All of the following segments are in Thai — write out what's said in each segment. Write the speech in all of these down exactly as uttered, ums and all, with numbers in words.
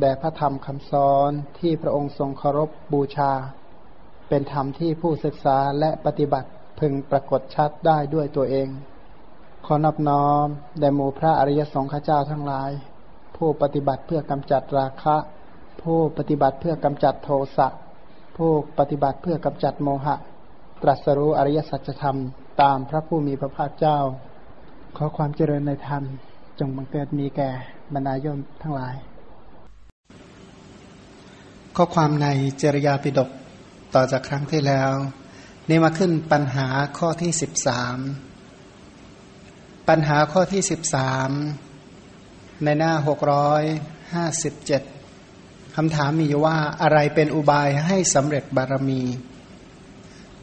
แด่พระธรรมคำสอนที่พระองค์ทรงเคารพบูชาเป็นธรรมที่ผู้ศึกษาและปฏิบัติพึงปรากฏชัดได้ด้วยตัวเองขอนอบน้อมแด่หมู่พระอริยสงฆ์เจ้าทั้งหลายผู้ปฏิบัติเพื่อกำจัดราคะผู้ปฏิบัติเพื่อกำจัดโทสะผู้ปฏิบัติเพื่อกำจัดโมหะตรัสรู้อริยสัจธรรมตามพระผู้มีพระภาคเจ้าขอความเจริญในธรรมจงบังเกิดมีแก่บรรดาโยมทั้งหลายข้อความในจริยาปิฎกต่อจากครั้งที่แล้วนี่มาขึ้นปัญหาข้อที่สิบสามปัญหาข้อที่สิบสามในหน้าหกร้อยห้าสิบเจ็ดคำถามมีอยู่ว่าอะไรเป็นอุบายให้สำเร็จบารมี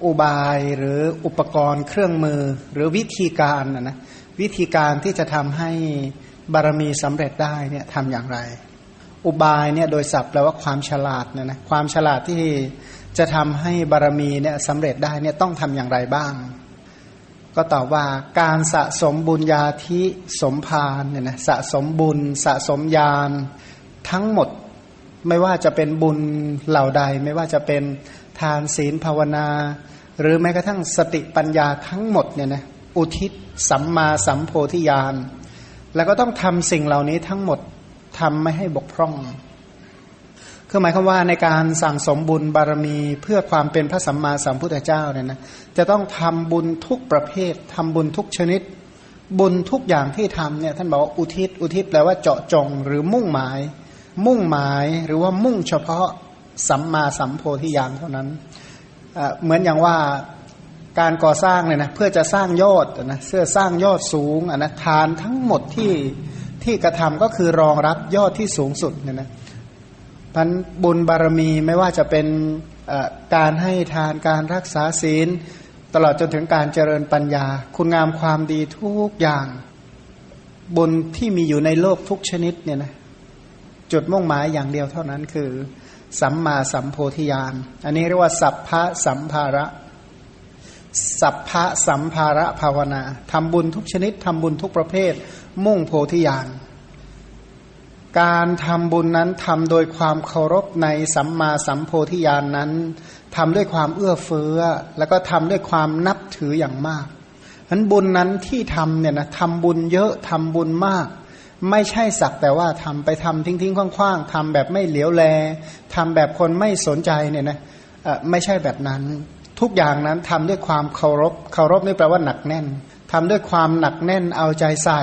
อุบายหรืออุปกรณ์เครื่องมือหรือวิธีการนะนะวิธีการที่จะทำให้บารมีสำเร็จได้เนี่ยทำอย่างไรอุบายเนี่ยโดยศัพท์แปลว่าความฉลาดนะนะความฉลาดที่จะทำให้บารมีเนี่ยสำเร็จได้เนี่ยต้องทำอย่างไรบ้างก็ตอบว่าการสะสมบุญญาธิสมภารเนี่ยนะสะสมบุญสะสมญาณทั้งหมดไม่ว่าจะเป็นบุญเหล่าใดไม่ว่าจะเป็นทานศีลภาวนาหรือแม้กระทั่งสติปัญญาทั้งหมดเนี่ยนะอุทิศสัมมาสัมโพธิญาณแล้วก็ต้องทำสิ่งเหล่านี้ทั้งหมดทำไม่ให้บกพร่องคือหมายความว่าในการสั่งสมบุญบารมีเพื่อความเป็นพระสัมมาสัมพุทธเจ้าเนี่ยนะจะต้องทำบุญทุกประเภททำบุญทุกชนิดบุญทุกอย่างที่ทำเนี่ยท่านบอกว่าอุทิศอุทิศแปลว่าเจาะจงหรือมุ่งหมายมุ่งหมายหรือว่ามุ่งเฉพาะสัมมาสัมโพธิญาณเท่านั้นเหมือนอย่างว่าการก่อสร้างเนี่ยนะเพื่อจะสร้างยอดนะเพื่อสร้างยอดสูงอนะทานทั้งหมดที่ที่กระทำก็คือรองรับยอดที่สูงสุดเนี่ยนะพันบุญบารมีไม่ว่าจะเป็นการให้ทานการรักษาศีลตลอดจนถึงการเจริญปัญญาคุณงามความดีทุกอย่างบุญที่มีอยู่ในโลกทุกชนิดเนี่ยนะจุดมุ่งหมายอย่างเดียวเท่านั้นคือสัมมาสัมโพธิญาณอันนี้เรียกว่าสัพพะสัมภาระสัพพะสัมภาระภาวนาทำบุญทุกชนิดทำบุญทุกประเภทมุ่งโพธิญาณการทำบุญนั้นทำโดยความเคารพในสัมมาสัมโพธิญาณนั้นทำด้วยความเอื้อเฟื้อแล้วก็ทำด้วยความนับถืออย่างมากอันบุญนั้นที่ทำเนี่ยนะทำบุญเยอะทำบุญมากไม่ใช่สักแต่ว่าทำไปทำทิ้งๆคว่างๆทำแบบไม่เหลียวแลทำแบบคนไม่สนใจเนี่ยนะไม่ใช่แบบนั้นทุกอย่างนั้นทำด้วยความเคารพเคารพนี่แปลว่าหนักแน่นทำด้วยความหนักแน่นเอาใจใส่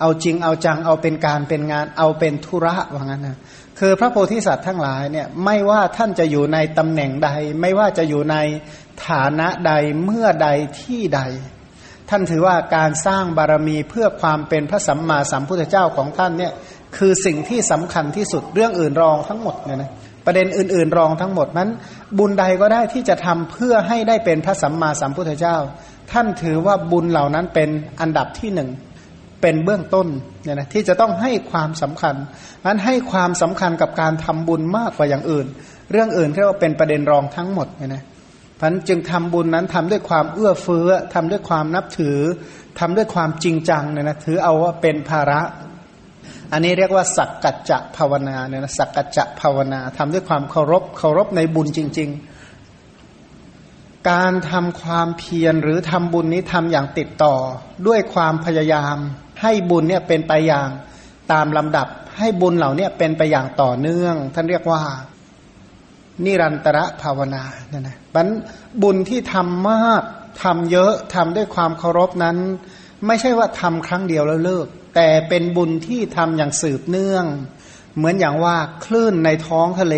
เอาจริงเอาจังเอาเป็นการเป็นงานเอาเป็นธุระว่างั้นนะคือพระโพธิสัตว์ทั้งหลายเนี่ยไม่ว่าท่านจะอยู่ในตำแหน่งใดไม่ว่าจะอยู่ในฐานะใดเมื่อใดที่ใดท่านถือว่าการสร้างบารมีเพื่อความเป็นพระสัมมาสัมพุทธเจ้าของท่านเนี่ยคือสิ่งที่สำคัญที่สุดเรื่องอื่นรองทั้งหมดเนี่ยนะประเด็นอื่นๆรองทั้งหมดนั้นบุญใดก็ได้ที่จะทำเพื่อให้ได้เป็นพระสัมมาสัมพุทธเจ้าท่านถือว่าบุญเหล่านั้นเป็นอันดับที่หนึ่งเป็นเบื้องต้นเนี่ยนะที่จะต้องให้ความสำคัญนั้นให้ความสำคัญกับการทำบุญมากกว่าอย่างอื่นเรื่องอื่นเรียกว่าเป็นประเด็นรองทั้งหมดเนี่ยนะท่านจึงทำบุญนั้นทำด้วยความเอื้อเฟื้อทำด้วยความนับถือทำด้วยความจริงจังเนี่ยนะถือเอาว่าเป็นภาระอันนี้เรียกว่าสักกัจจะภาวนาเนี่ยนะสักกัจจะภาวนาทำด้วยความเคารพเคารพในบุญจริงๆการทำความเพียรหรือทำบุญนี้ทำอย่างติดต่อด้วยความพยายามให้บุญเนี่ยเป็นไปอย่างตามลำดับให้บุญเหล่านี้เป็นไปอย่างต่อเนื่องท่านเรียกว่านิรันตระภาวนาเนี่ยนะบัณฑิตบุญที่ทำมากทำเยอะทำด้วยความเคารพนั้นไม่ใช่ว่าทำครั้งเดียวแล้วเลิกแต่เป็นบุญที่ทำอย่างสืบเนื่องเหมือนอย่างว่าคลื่นในท้องทะเล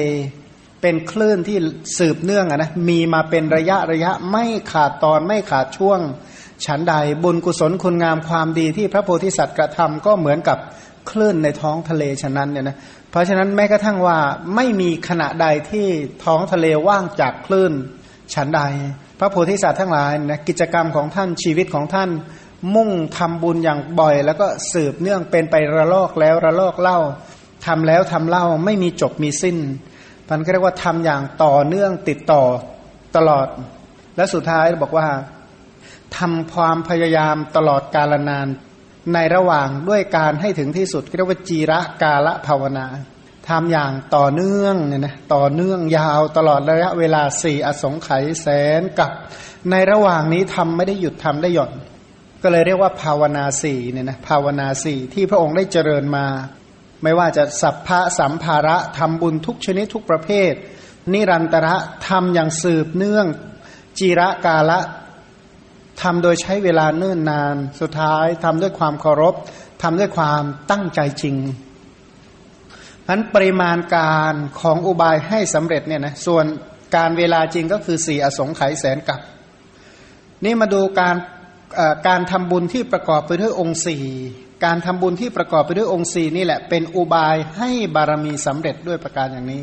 เป็นคลื่นที่สืบเนื่องอะนะมีมาเป็นระยะระยะไม่ขาดตอนไม่ขาดช่วงฉันใดบุญกุศลคุณงามความดีที่พระโพธิสัตว์กระทำก็เหมือนกับ คลื่นในท้องทะเลฉะนั้นเนี่ยนะเพราะฉะนั้นแม้กระทั่งว่าไม่มีขณะใดที่ท้องทะเลว่างจากคลื่นฉันใดพระโพธิสัตว์ทั้งหลายนะกิจกรรมของท่านชีวิตของท่านมุ่งทำบุญอย่างบ่อยแล้วก็สืบเนื่องเป็นไประลอกแล้วระลอกเล่าทำแล้วทำเล่าไม่มีจบมีสิ้นมันก็เรียกว่าทำอย่างต่อเนื่องติดต่อตลอดและสุดท้ายบอกว่าทำความพยายามตลอดกาลนานในระหว่างด้วยการให้ถึงที่สุดเรียกว่าจีระกาละภาวนาทำอย่างต่อเนื่องเนี่ยนะต่อเนื่องยาวตลอดระยะเวลาสี่อสงไขยแสนกับในระหว่างนี้ทำไม่ได้หยุดทำได้หย่อนก็เลยเรียกว่าภาวนาสี่เนี่ยนะภาวนาสี่ที่พระองค์ได้เจริญมาไม่ว่าจะสัพพะสัมภาระทำบุญทุกชนิดทุกประเภทนิรันตระทำอย่างสืบเนื่องจีระกาละทำโดยใช้เวลาเนิ่นนานสุดท้ายทำด้วยความเคารพทำด้วยความตั้งใจจริงนั้นปริมาณการของอุบายให้สำเร็จเนี่ยนะส่วนการเวลาจริงก็คือสี่อสงไขยแสนกับนี่มาดูการการทำบุญที่ประกอบไปด้วยองค์สี่การทำบุญที่ประกอบไปด้วยองค์สี่นี่แหละเป็นอุบายให้บารมีสำเร็จด้วยประการอย่างนี้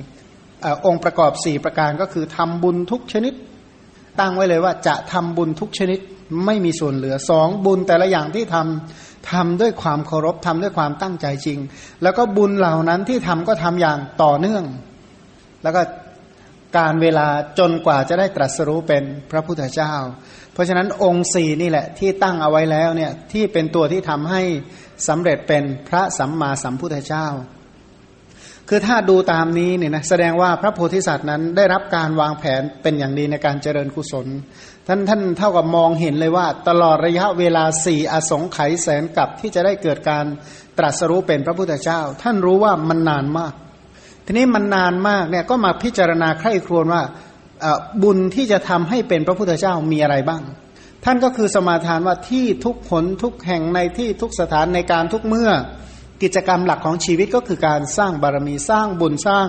อ, องค์ประกอบสี่ประการก็คือทำบุญทุกชนิดตั้งไว้เลยว่าจะทำบุญทุกชนิดไม่มีส่วนเหลือสองบุญแต่ละอย่างที่ทำทำด้วยความเคารพทำด้วยความตั้งใจจริงแล้วก็บุญเหล่านั้นที่ทำก็ทำอย่างต่อเนื่องแล้วก็การเวลาจนกว่าจะได้ตรัสรู้เป็นพระพุทธเจ้าเพราะฉะนั้นองค์สี่นี่แหละที่ตั้งเอาไว้แล้วเนี่ยที่เป็นตัวที่ทำให้สำเร็จเป็นพระสัมมาสัมพุทธเจ้าคือถ้าดูตามนี้เนี่ยนะแสดงว่าพระโพธิสัตว์นั้นได้รับการวางแผนเป็นอย่างดีในการเจริญกุศลท่านท่านเท่ากับมองเห็นเลยว่าตลอดระยะเวลาสี่อสงไขยแสนกับที่จะได้เกิดการตรัสรู้เป็นพระพุทธเจ้าท่านรู้ว่ามันนานมากทีนี้มันนานมากเนี่ยก็มาพิจารณาใคร่ครวญว่าบุญที่จะทำให้เป็นพระพุทธเจ้ามีอะไรบ้างท่านก็คือสมาทานว่าที่ทุกหนทุกแห่งในที่ทุกสถานในการทุกเมื่อกิจกรรมหลักของชีวิตก็คือการสร้างบารมีสร้างบุญสร้าง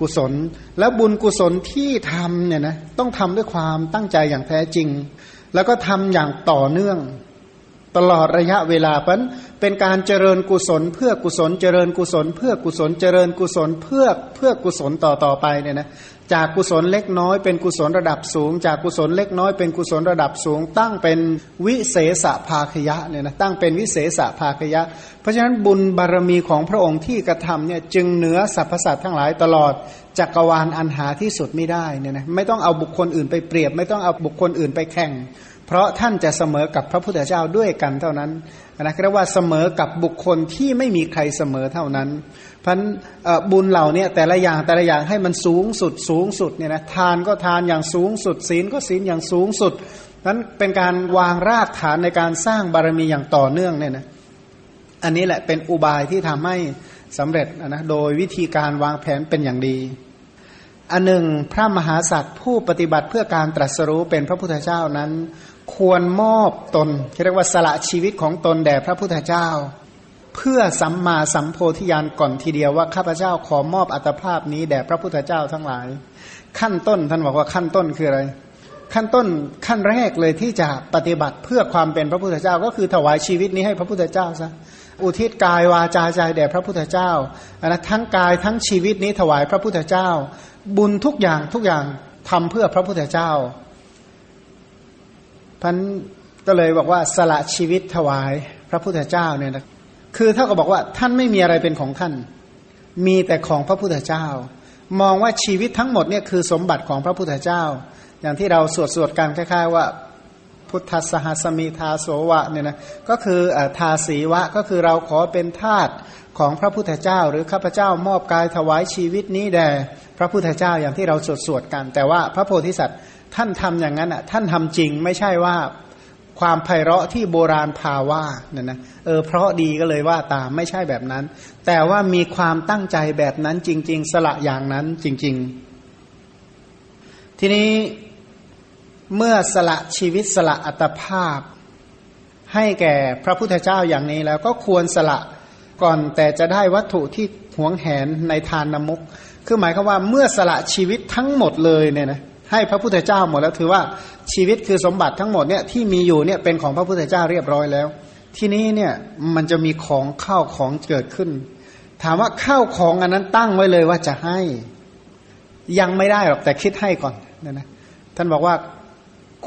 กุศลแล้วบุญกุศลที่ทำเนี่ยนะต้องทำด้วยความตั้งใจอย่างแท้จริงแล้วก็ทำอย่างต่อเนื่องตลอดระยะเวลาเพราะเป็นการเจริญกุศลเพื่อกุศลเจริญกุศลเพื่อกุศลเจริญกุศลเพื่อเพื่อกุศลต่อต่อไปเนี่ยนะจากกุศลเล็กน้อยเป็นกุศลระดับสูงจากกุศลเล็กน้อยเป็นกุศลระดับสูงตั้งเป็นวิเศษภาคยะเนี่ยนะตั้งเป็นวิเศษภาคยะเพราะฉะนั้นบุญบารมีของพระองค์ที่กระทำเนี่ยจึงเหนือสรรพสัตว์ทั้งหลายตลอดจักรวาลอันหาที่สุดไม่ได้เนี่ยนะไม่ต้องเอาบุคคลอื่นไปเปรียบไม่ต้องเอาบุคคลอื่นไปแข่งเพราะท่านจะเสมอกับพระพุทธเจ้าด้วยกันเท่านั้นนะเรียกว่าเสมอกับบุคคลที่ไม่มีใครเสมอเท่านั้นเพราะบุญเหล่านี้แต่ละอย่างแต่ละอย่างให้มันสูงสุดสูงสุดเนี่ยนะทานก็ทานอย่างสูงสุดศีลก็ศีลอย่างสูงสุดนั้นเป็นการวางรากฐานในการสร้างบารมีอย่างต่อเนื่องเนี่ยนะอันนี้แหละเป็นอุบายที่ทำให้สำเร็จนะโดยวิธีการวางแผนเป็นอย่างดีอันหนึ่งพระมหาสัตว์ผู้ปฏิบัติเพื่อการตรัสรู้เป็นพระพุทธเจ้านั้นควรมอบตนเรียกว่าสละชีวิตของตนแด่พระพุทธเจ้าเพื่อสัมมาสัมโพธิญาณก่อนทีเดียวว่าข้าพเจ้าขอมอบอัตภาพนี้แด่พระพุทธเจ้าทั้งหลายขั้นต้นท่านบอกว่าขั้นต้นคืออะไรขั้นต้นขั้นแรกเลยที่จะปฏิบัติเพื่อความเป็นพระพุทธเจ้าก็คือถวายชีวิตนี้ให้พระพุทธเจ้าซะอุทิศกายวาจาใจแด่พระพุทธเจ้านะทั้งกายทั้งชีวิตนี้ถวายพระพุทธเจ้าบุญทุกอย่างทุกอย่างทำเพื่อพระพุทธเจ้าพันก็เลยบอกว่าสละชีวิตถวายพระพุทธเจ้าเนี่ยนะคือเท่ากับบอกว่าท่านไม่มีอะไรเป็นของท่านมีแต่ของพระพุทธเจ้ามองว่าชีวิตทั้งหมดเนี่ยคือสมบัติของพระพุทธเจ้าอย่างที่เราสวดสวดกันคล้ายๆว่าพุทธัสสหัสมิทาโสวะเนี่ยนะก็คือทาสีวะก็คือเราขอเป็นทาสของพระพุทธเจ้าหรือข้าพเจ้ามอบกายถวายชีวิตนี้แด่พระพุทธเจ้าอย่างที่เราสวดสวดกันแต่ว่าพระโพธิสัตว์ท่านทำอย่างนั้นอ่ะท่านทำจริงไม่ใช่ว่าความไพเราะที่โบราณพาว่าเนี่ยนะเออเพราะดีก็เลยว่าตามไม่ใช่แบบนั้นแต่ว่ามีความตั้งใจแบบนั้นจริงๆสละอย่างนั้นจริงๆทีนี้เมื่อสละชีวิตสละอัตภาพให้แก่พระพุทธเจ้าอย่างนี้แล้วก็ควรสละก่อนแต่จะได้วัตถุที่หวงแหนในทานนมุกคือหมายความว่าเมื่อสละชีวิตทั้งหมดเลยเนี่ยนะให้พระพุทธเจ้าหมดแล้วถือว่าชีวิตคือสมบัติทั้งหมดเนี่ยที่มีอยู่เนี่ยเป็นของพระพุทธเจ้าเรียบร้อยแล้ว ทีนี้เนี่ยมันจะมีของข้าวของเกิดขึ้นถามว่าข้าวของอันนั้นตั้งไว้เลยว่าจะให้ยังไม่ได้หรอกแต่คิดให้ก่อนนะนะท่านบอกว่า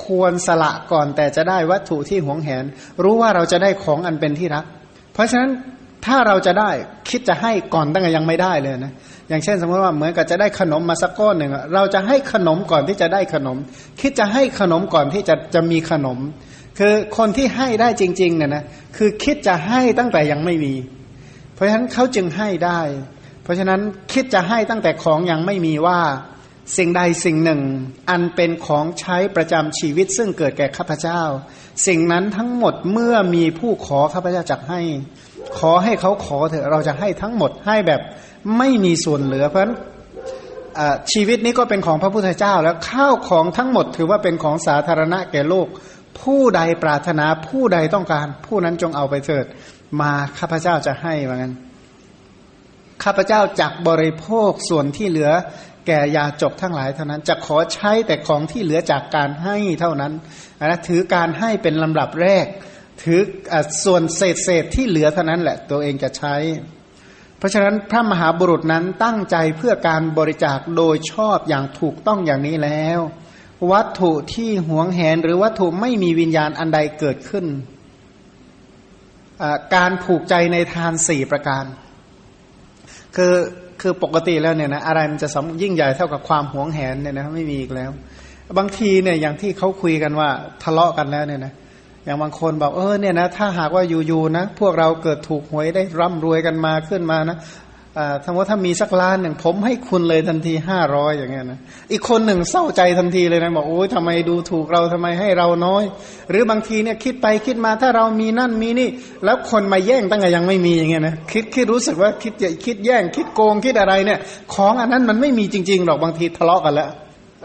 ควรสละก่อนแต่จะได้วัตถุที่หวงแหนรู้ว่าเราจะได้ของอันเป็นที่รักเพราะฉะนั้นถ้าเราจะได้คิดจะให้ก่อนตั้งแต่ยังไม่ได้เลยนะอย่างเช่นสมมติว่าเหมือนกับจะได้ขนมมาสักก้อนหนึ่งเราจะให้ขนมก่อนที่จะได้ขนมคิดจะให้ขนมก่อนที่จะจะมีขนมคือคนที่ให้ได้จริงๆเนี่ยนะคือคิดจะให้ตั้งแต่ยังไม่มีเพราะฉะนั้นเขาจึงให้ได้เพราะฉะนั้นคิดจะให้ตั้งแต่ของยังไม่มีว่าสิ่งใดสิ่งหนึ่งอันเป็นของใช้ประจำชีวิตซึ่งเกิดแก่ข้าพเจ้าสิ่งนั้นทั้งหมดเมื่อมีผู้ขอข้าพเจ้าจักให้ขอให้เขาขอเถอะเราจะให้ทั้งหมดให้แบบไม่มีส่วนเหลือเพราะฉะนั้นชีวิตนี้ก็เป็นของพระพุทธเจ้าแล้วข้าวของทั้งหมดถือว่าเป็นของสาธารณะแก่โลกผู้ใดปรารถนาผู้ใดต้องการผู้นั้นจงเอาไปเถิดมาข้าพเจ้าจะให้ว่างั้นข้าพเจ้าจักบริโภคส่วนที่เหลือแก่ยาจกทั้งหลายเท่านั้นจะขอใช้แต่ของที่เหลือจากการให้เท่านั้นนะถือการให้เป็นลำดับแรกถือส่วนเศษเศษที่เหลือเท่านั้นแหละตัวเองจะใช้เพราะฉะนั้นพระมหาบุรุษนั้นตั้งใจเพื่อการบริจาคโดยชอบอย่างถูกต้องอย่างนี้แล้ววัตถุที่หวงแหนหรือวัตถุไม่มีวิญญาณอันใดเกิดขึ้นการผูกใจในทานสี่ประการคือคือปกติแล้วเนี่ยนะอะไรมันจะยิ่งใหญ่เท่ากับความหวงแหนเนี่ยนะไม่มีอีกแล้วบางทีเนี่ยอย่างที่เขาคุยกันว่าทะเลาะกันแล้วเนี่ยนะอย่างบางคนบอกเออเนี่ยนะถ้าหากว่าอยู่ๆนะพวกเราเกิดถูกหวยได้ร่ำรวยกันมาขึ้นมานะทั้งว่าถ้ามีสักล้านหนึ่งผมให้คุณเลยทันทีห้าร้อยอย่างเงี้ยนะอีกคนหนึ่งเศร้าใจทันทีเลยนะบอกโอ้ยทำไมดูถูกเราทำไมให้เราน้อยหรือบางทีเนี่ยคิดไปคิดมาถ้าเรามีนั่นมีนี่แล้วคนมาแย่งตั้งแต่ยังไม่มีอย่างเงี้ยนะคิดคิดรู้สึกว่าคิดคิดแย่งคิดโกงคิดอะไรเนี่ยของอันนั้นมันไม่มีจริงๆหรอกบางทีทะเลาะกันแล้ว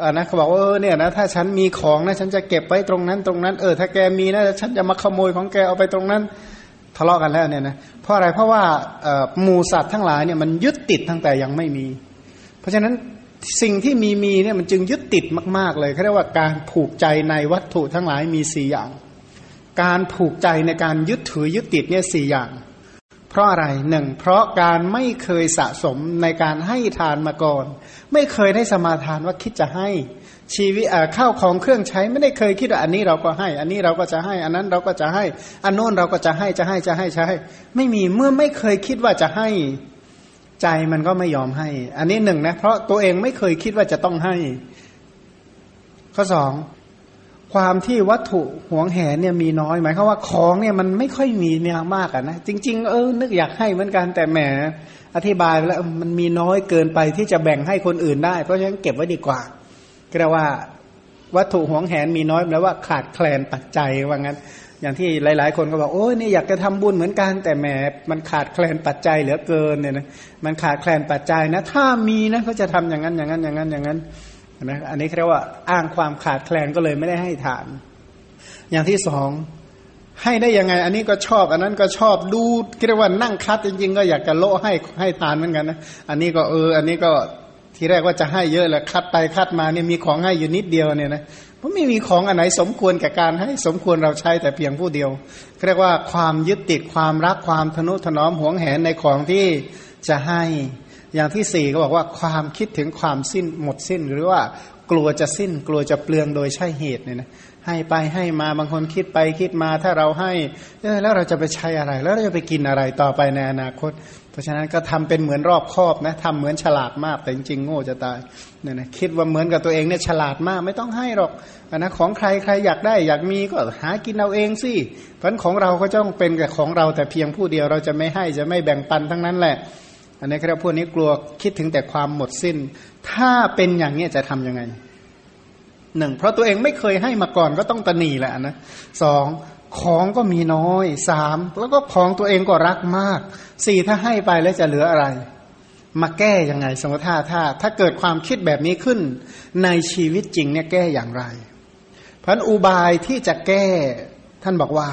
อ่านะเขาบอกว่าเออเนี่ยนะถ้าฉันมีของนะฉันจะเก็บไว้ตรงนั้นตรงนั้นเออถ้าแกมีนะฉันจะมาขโมยของแกเอาไปตรงนั้นทะเลาะกันแล้วเนี่ยนะเพราะอะไรเพราะว่าหมู่สัตว์ทั้งหลายเนี่ยมันยึดติดตั้งแต่ยังไม่มีเพราะฉะนั้นสิ่งที่มีมีเนี่ยมันจึงยึดติดมากๆเลยเขาเรียกว่าการผูกใจในวัตถุทั้งหลายมีสี่อย่างการผูกใจในการยึดถือยึดติดเนี่ยสี่อย่างเพราะอะไรหนึ่งเพราะการไม่เคยสะสมในการให้ทานมาก่อนไม่เคยได้สมาทานว่าคิดจะให้ชีวิตข้าวของเครื่องใช้ไม่ได้เคยคิดว่าอันนี้เราก็ให้อันนี้เราก็จะให้อันนั้นเราก็จะให้อันโน้นเราก็จะให้จะให้จะให้จะให้ไม่มีเมื่อไม่เคยคิดว่าจะให้ใจมันก็ไม่ยอมให้อันนี้หนึ่งนะเพราะตัวเองไม่เคยคิดว่าจะต้องให้ข้อสองความที่วัตถุหวงแหนเนี่ยมีน้อยหมายความว่าของเนี่ยมันไม่ค่อยมีเนี่ยมากอ่ะนะจริงๆเออนึกอยากให้เหมือนกันแต่แหมอธิบายแล้วมันมีน้อยเกินไปที่จะแบ่งให้คนอื่นได้เพราะฉะนั้นเก็บไว้ดีกว่าก็เรียกว่าวัตถุหวงแหนมีน้อยแล้วว่าขาดแคลนปัจจัยว่างั้นอย่างที่หลายๆคนก็บอกโอ้ยนี่อยากจะทำบุญเหมือนกันแต่แหมมันขาดแคลนปัจจัยเหลือเกินเนี่ยนะมันขาดแคลนปัจจัยนะถ้ามีนะเขาจะทำอย่างนั้นอย่างนั้นอย่างนั้นอย่างนั้นนะอันนี้เรียกว่าอ้างความขาดแคลนก็เลยไม่ได้ให้ทานอย่างที่สองให้ได้ยังไงอันนี้ก็ชอบอันนั้นก็ชอบดูเรียกว่านั่งคัดจริงๆก็อยากจะโละให้ให้ทานเหมือนกันนะอันนี้ก็เอออันนี้ก็ทีแรกว่าจะให้เยอะแหละคัดไปคัดมาเนี่ยมีของให้อยู่นิดเดียวเนี่ยนะเพราะไม่มีของอันไหนสมควรแก่การให้สมควรเราใช้แต่เพียงผู้เดียวเรียกว่าความยึดติดความรักความทนุถนอมหวงแหนในของที่จะให้อย่างที่สี่ก็บอกว่าความคิดถึงความสิ้นหมดสิ้นหรือว่ากลัวจะสิ้นกลัวจะเปลืองโดยใช่เหตุเนี่ยนะให้ไปให้มาบางคนคิดไปคิดมาถ้าเราให้เออแล้วเราจะไปใช้อะไรแล้วเราจะไปกินอะไรต่อไปในอนาคตเพราะฉะนั้นก็ทำเป็นเหมือนรอบคอบนะทำเหมือนฉลาดมากแต่จริงๆโง่จะตายเนี่ยนะคิดว่าเหมือนกับตัวเองเนี่ยฉลาดมากไม่ต้องให้หรอกนะของใครใครอยากได้อยากมีก็หากินเอาเองสิเพราะของเราก็ต้องเป็นแต่ของเราแต่เพียงผู้เดียวเราจะไม่ให้จะไม่แบ่งปันทั้งนั้นแหละอันนี้ครับพวกนี้กลัวคิดถึงแต่ความหมดสิ้นถ้าเป็นอย่างนี้จะทำยังไงหนึ่งเพราะตัวเองไม่เคยให้มาก่อนก็ต้องตะหนี่แหละนะสองของก็มีน้อยสามแล้วก็ของตัวเองก็รักมากสี่ถ้าให้ไปแล้วจะเหลืออะไรมาแก้ยังไงสมมติถ้าถ้าถ้าเกิดความคิดแบบนี้ขึ้นในชีวิตจริงเนี่ยแก้อย่างไรเพราะอุบายที่จะแก้ท่านบอกว่า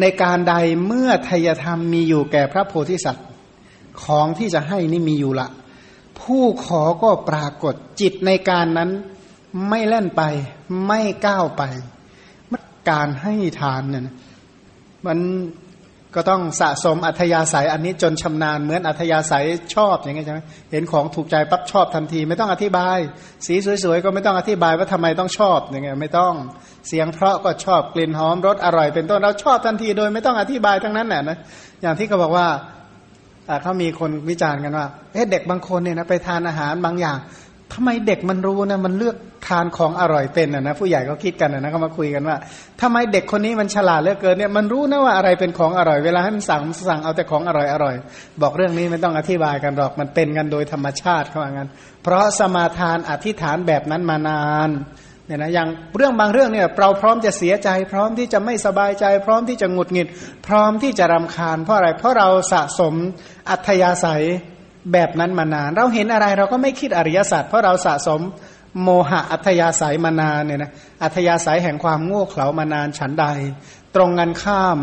ในการใดเมื่อไทยธรรมมีอยู่แก่พระโพธิสัตว์ของที่จะให้นี่มีอยู่ละผู้ขอก็ปรากฏจิตในการนั้นไม่แล่นไปไม่ก้าวไปการให้ทานเนี่ย มันก็ต้องสะสมอัธยาศัยอันนี้จนชำนาญเหมือนอัธยาศัยชอบอย่างเงี้ยใช่ไหมเห็นของถูกใจปั๊บชอบทันทีไม่ต้องอธิบายสีสวยๆก็ไม่ต้องอธิบายว่าทำไมต้องชอบอย่างเงี้ยไม่ต้องเสียงเพราะก็ชอบกลิ่นหอมรสอร่อยเป็นต้นเราชอบทันทีโดยไม่ต้องอธิบายทั้งนั้นแหละนะอย่างที่เขาบอกว่าเขามีคนวิจารณ์กันว่าเอ๊ะเด็กบางคนเนี่ยนะไปทานอาหารบางอย่างทำไมเด็กมันรู้นะมันเลือกทานของอร่อยเป็นนะผู้ใหญ่ก็คิดกันนะก็มาคุยกันว่าทำไมเด็กคนนี้มันฉลาดเหลือเกินเนี่ยมันรู้นะว่าอะไรเป็นของอร่อยเวลาให้มันสั่งสั่งเอาแต่ของอร่อยอร่อยบอกเรื่องนี้ไม่ต้องอธิบายกันหรอกมันเป็นกันโดยธรรมชาติเขาว่างั้นเพราะสมาทานอธิษฐานแบบนั้นมานานเนี่ยนะอย่างเรื่องบางเรื่องเนี่ยเราพร้อมจะเสียใจพร้อมที่จะไม่สบายใจพร้อมที่จะหงุดหงิดพร้อมที่จะรำคาญเพราะอะไรเพราะเราสะสมอัธยาศัยแบบนั้นมานานเราเห็นอะไรเราก็ไม่คิดอริยสัจเพราะเราสะสมโมหะอัธยาศัยมานานเนี่ยนะอัธยาศัยแห่งความโง่เขลามานานฉันใดตรงกันข้าม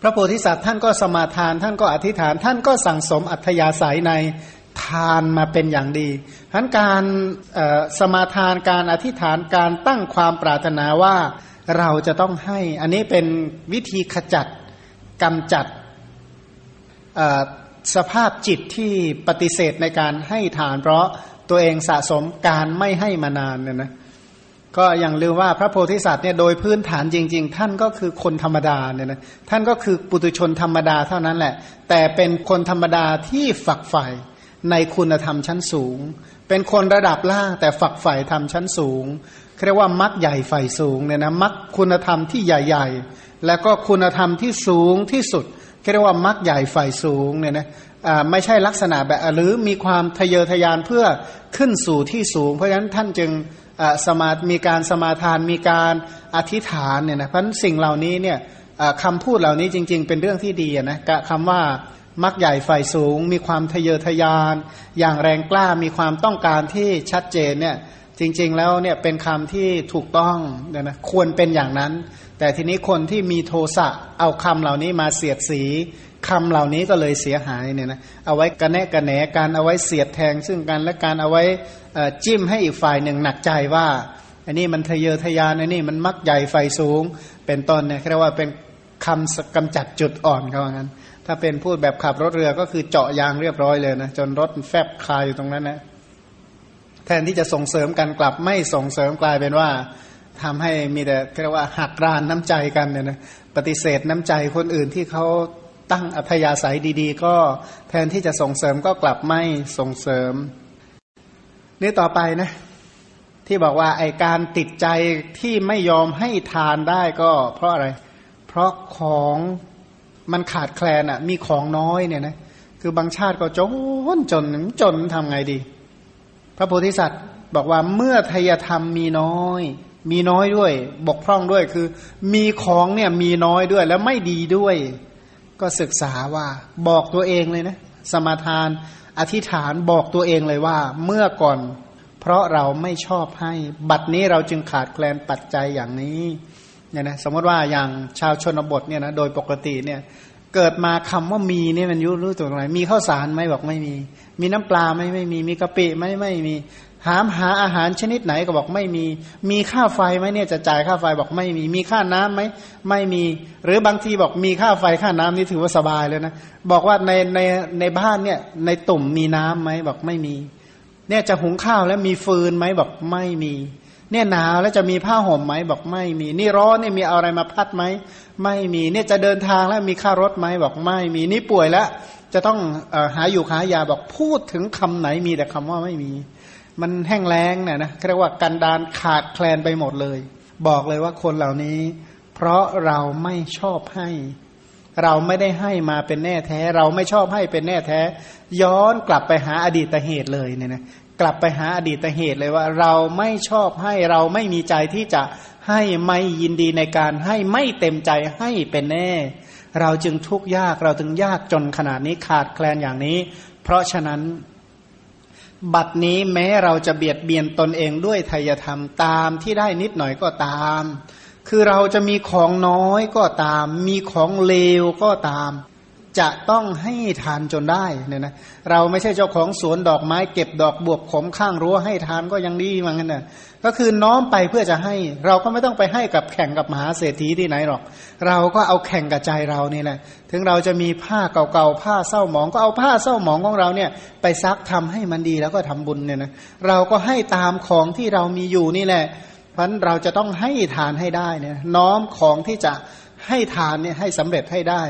พระโพธิสัตว์ท่านก็สมาทานท่านก็อธิษฐานท่านก็สั่งสมอัธยาศัยในทานมาเป็นอย่างดีฉะนั้นการสมาทานการอธิษฐานการตั้งความปรารถนาว่าเราจะต้องให้อันนี้เป็นวิธีขจัดกำจัดสภาพจิตที่ปฏิเสธในการให้ทานเพราะตัวเองสะสมการไม่ให้มานานเนี่ยนะก็อย่างลืมว่าพระโพธิสัตว์เนี่ยโดยพื้นฐานจริงๆท่านก็คือคนธรรมดาเนี่ยนะท่านก็คือปุถุชนธรรมดาเท่านั้นแหละแต่เป็นคนธรรมดาที่ฝักใฝ่ในคุณธรรมชั้นสูงเป็นคนระดับล่างแต่ฝักใฝ่ธรรมชั้นสูงเรียกว่ามรรคใหญ่ใฝ่สูงเนี่ยนะมรรคคุณธรรมที่ใหญ่ๆแล้วก็คุณธรรมที่สูงที่สุดเรียกว่ามรรคใหญ่ฝ่ายสูงเนี่ยนะไม่ใช่ลักษณะแบบหรือมีความทะเยอทะยานเพื่อขึ้นสู่ที่สูงเพราะฉะนั้นท่านจึงสมามีการสมาทานมีการอธิษฐานเนี่ยนะเพราะฉะนั้นสิ่งเหล่านี้เนี่ยคำพูดเหล่านี้จริงๆเป็นเรื่องที่ดีนะคำว่ามรรคใหญ่ฝ่ายสูงมีความทะเยอทะยานอย่างแรงกล้ามีความต้องการที่ชัดเจนเนี่ยจริงๆแล้วเนี่ยเป็นคำที่ถูกต้องเนี่ยนะควรเป็นอย่างนั้นแต่ทีนี้คนที่มีโทสะเอาคำเหล่านี้มาเสียดสีคำเหล่านี้ก็เลยเสียหายเนี่ยนะเอาไว้กระแนะกระแหนกันเอาไว้เสียดแทงซึ่งกันและการเอาไว้จิ้มให้อีกฝ่ายหนึ่งหนักใจว่าอันนี้มันทะเยอทะยานอันนี้มันมักใหญ่ไฟสูงเป็นต้นเนี่ยเรียกว่าเป็นคำกำจัดจุดอ่อนเขาว่างั้นถ้าเป็นพูดแบบขับรถเรือก็คือเจาะยางเรียบร้อยเลยนะจนรถแฟบคาอยู่ตรงนั้นนะแทนที่จะส่งเสริมกันกลับไม่ส่งเสริมกลายเป็นว่าทำให้มีแต่เรียกว่าหักรานน้ำใจกันเนี่ยนะปฏิเสธน้ำใจคนอื่นที่เขาตั้งอัธยาศัยดีๆก็แทนที่จะส่งเสริมก็กลับไม่ส่งเสริมนี่ต่อไปนะที่บอกว่าไอ้การติดใจที่ไม่ยอมให้ทานได้ก็เพราะอะไรเพราะของมันขาดแคลนอ่ะมีของน้อยเนี่ยนะคือบางชาติก็จนจนจนทำไงดีพระโพธิสัตว์บอกว่าเมื่อไทยธรรมมีน้อยมีน้อยด้วยบกพร่องด้วยคือมีของเนี่ยมีน้อยด้วยแล้วไม่ดีด้วยก็ศึกษาว่าบอกตัวเองเลยนะสมาทานอธิษฐานบอกตัวเองเลยว่าเมื่อก่อนเพราะเราไม่ชอบให้บัดนี้เราจึงขาดแคลนปัจจัยอย่างนี้เนี่ยนะสมมติว่าอย่างชาวชนบทเนี่ยนะโดยปกติเนี่ยเกิดมาคำว่ามีเนี่ยมันยุ่งรู้ตัวอะไรมีข้าวสารไหมบอกไม่มีมีน้ำปลาไหมไม่มีมีกะปิไหมไม่มีถามหาอาหารชนิดไหนก็บอกไม่มีมีค่าไฟไหมเนี่ยจะจ่ายค่าไฟบอกไม่มีมีค่าน้ำไหมไม่มีหรือบางทีบอกมีค่าไฟค่าน้ำนี่ถือว่าสบายเลยนะบอกว่าในในในบ้านเนี่ยในตุ่มมีน้ำไหมบอกไม่มีเนี่ยจะหุงข้าวแล้วมีฟืนไหมบอกไม่มีเนี่ยหนาวแล้วจะมีผ้าห่มไหมบอกไม่มีนี่ร้อนเนี่ยมีอะไรมาพัดไหมไม่มีเนี่ยจะเดินทางแล้วมีค่ารถไหมบอกไม่มีนี่ป่วยแล้วจะต้องหาอยู่หายาบอกพูดถึงคำไหนมีแต่คำว่าไม่มีมันแห้งแล้งเนี่ยนะเรียกว่ากันดารขาดแคลนไปหมดเลยบอกเลยว่าคนเหล่านี้เพราะเราไม่ชอบให้เราไม่ได้ให้มาเป็นแน่แท้เราไม่ชอบให้เป็นแน่แท้ย้อนกลับไปหาอดีตเหตุเลยเนี่ยนะกลับไปหาอดีตเหตุเลยว่าเราไม่ชอบให้เราไม่มีใจที่จะให้ไม่ยินดีในการให้ไม่เต็มใจให้เป็นแน่เราจึงทุกข์ยากเราจึงยากจนขนาดนี้ขาดแคลนอย่างนี้เพราะฉะนั้นบัดนี้แม้เราจะเบียดเบียนตนเองด้วยไตรยธรรมตามที่ได้นิดหน่อยก็ตามคือเราจะมีของน้อยก็ตามมีของเลวก็ตาม จะต้องให้ทานจนได้เนี่ยนะเราไม่ใช่เจ้าของสวนดอกไม้เก็บดอกบวบขมข้างรั้วให้ทานก็ยังดีมั้งนะก็คือน้อมไปเพื่อจะให้เราก็ไม่ต้องไปให้กับแข่งกับมหาเศรษฐีที่ไหนหรอกเราก็เอาแข่งกับใจเรานี่แหละถึงเราจะมีผ้าเก่าๆผ้าเศร้าหมองก็เอาผ้าเศร้าหมองของเราเนี่ยไปซักทำให้มันดีแล้วก็ทำบุญเนี่ยนะเราก็ให้ตามของที่เรามีอยู่นี่แหละเพราะฉะนั้นเราจะต้องให้ทานให้ได้เนี่ยน้อมของที่จะให้ทานเนี่ยให้สำเร็จให้ได้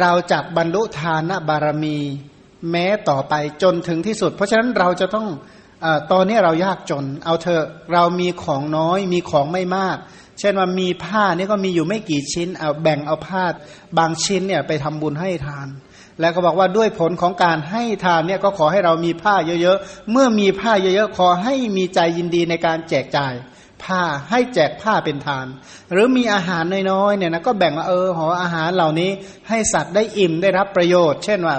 เราจักบรรลุทานบารมีแม้ต่อไปจนถึงที่สุดเพราะฉะนั้นเราจะต้องเอ่อตอนนี้เรายากจนเอาเถอะเรามีของน้อยมีของไม่มากเช่นว่ามีผ้านี่ก็มีอยู่ไม่กี่ชิ้นเอาแบ่งเอาผ้าบางชิ้นเนี่ยไปทำบุญให้ทานแล้วก็บอกว่าด้วยผลของการให้ทานเนี่ยก็ขอให้เรามีผ้าเยอะๆเมื่อมีผ้าเยอะๆขอให้มีใจยินดีในการแจกจ่ายผ้าให้แจกผ้าเป็นทานหรือมีอาหารน้อยๆเนี่ยนะก็แบ่งว่าเออห่ออาหารเหล่านี้ให้สัตว์ได้อิ่มได้รับประโยชน์เช่นว่า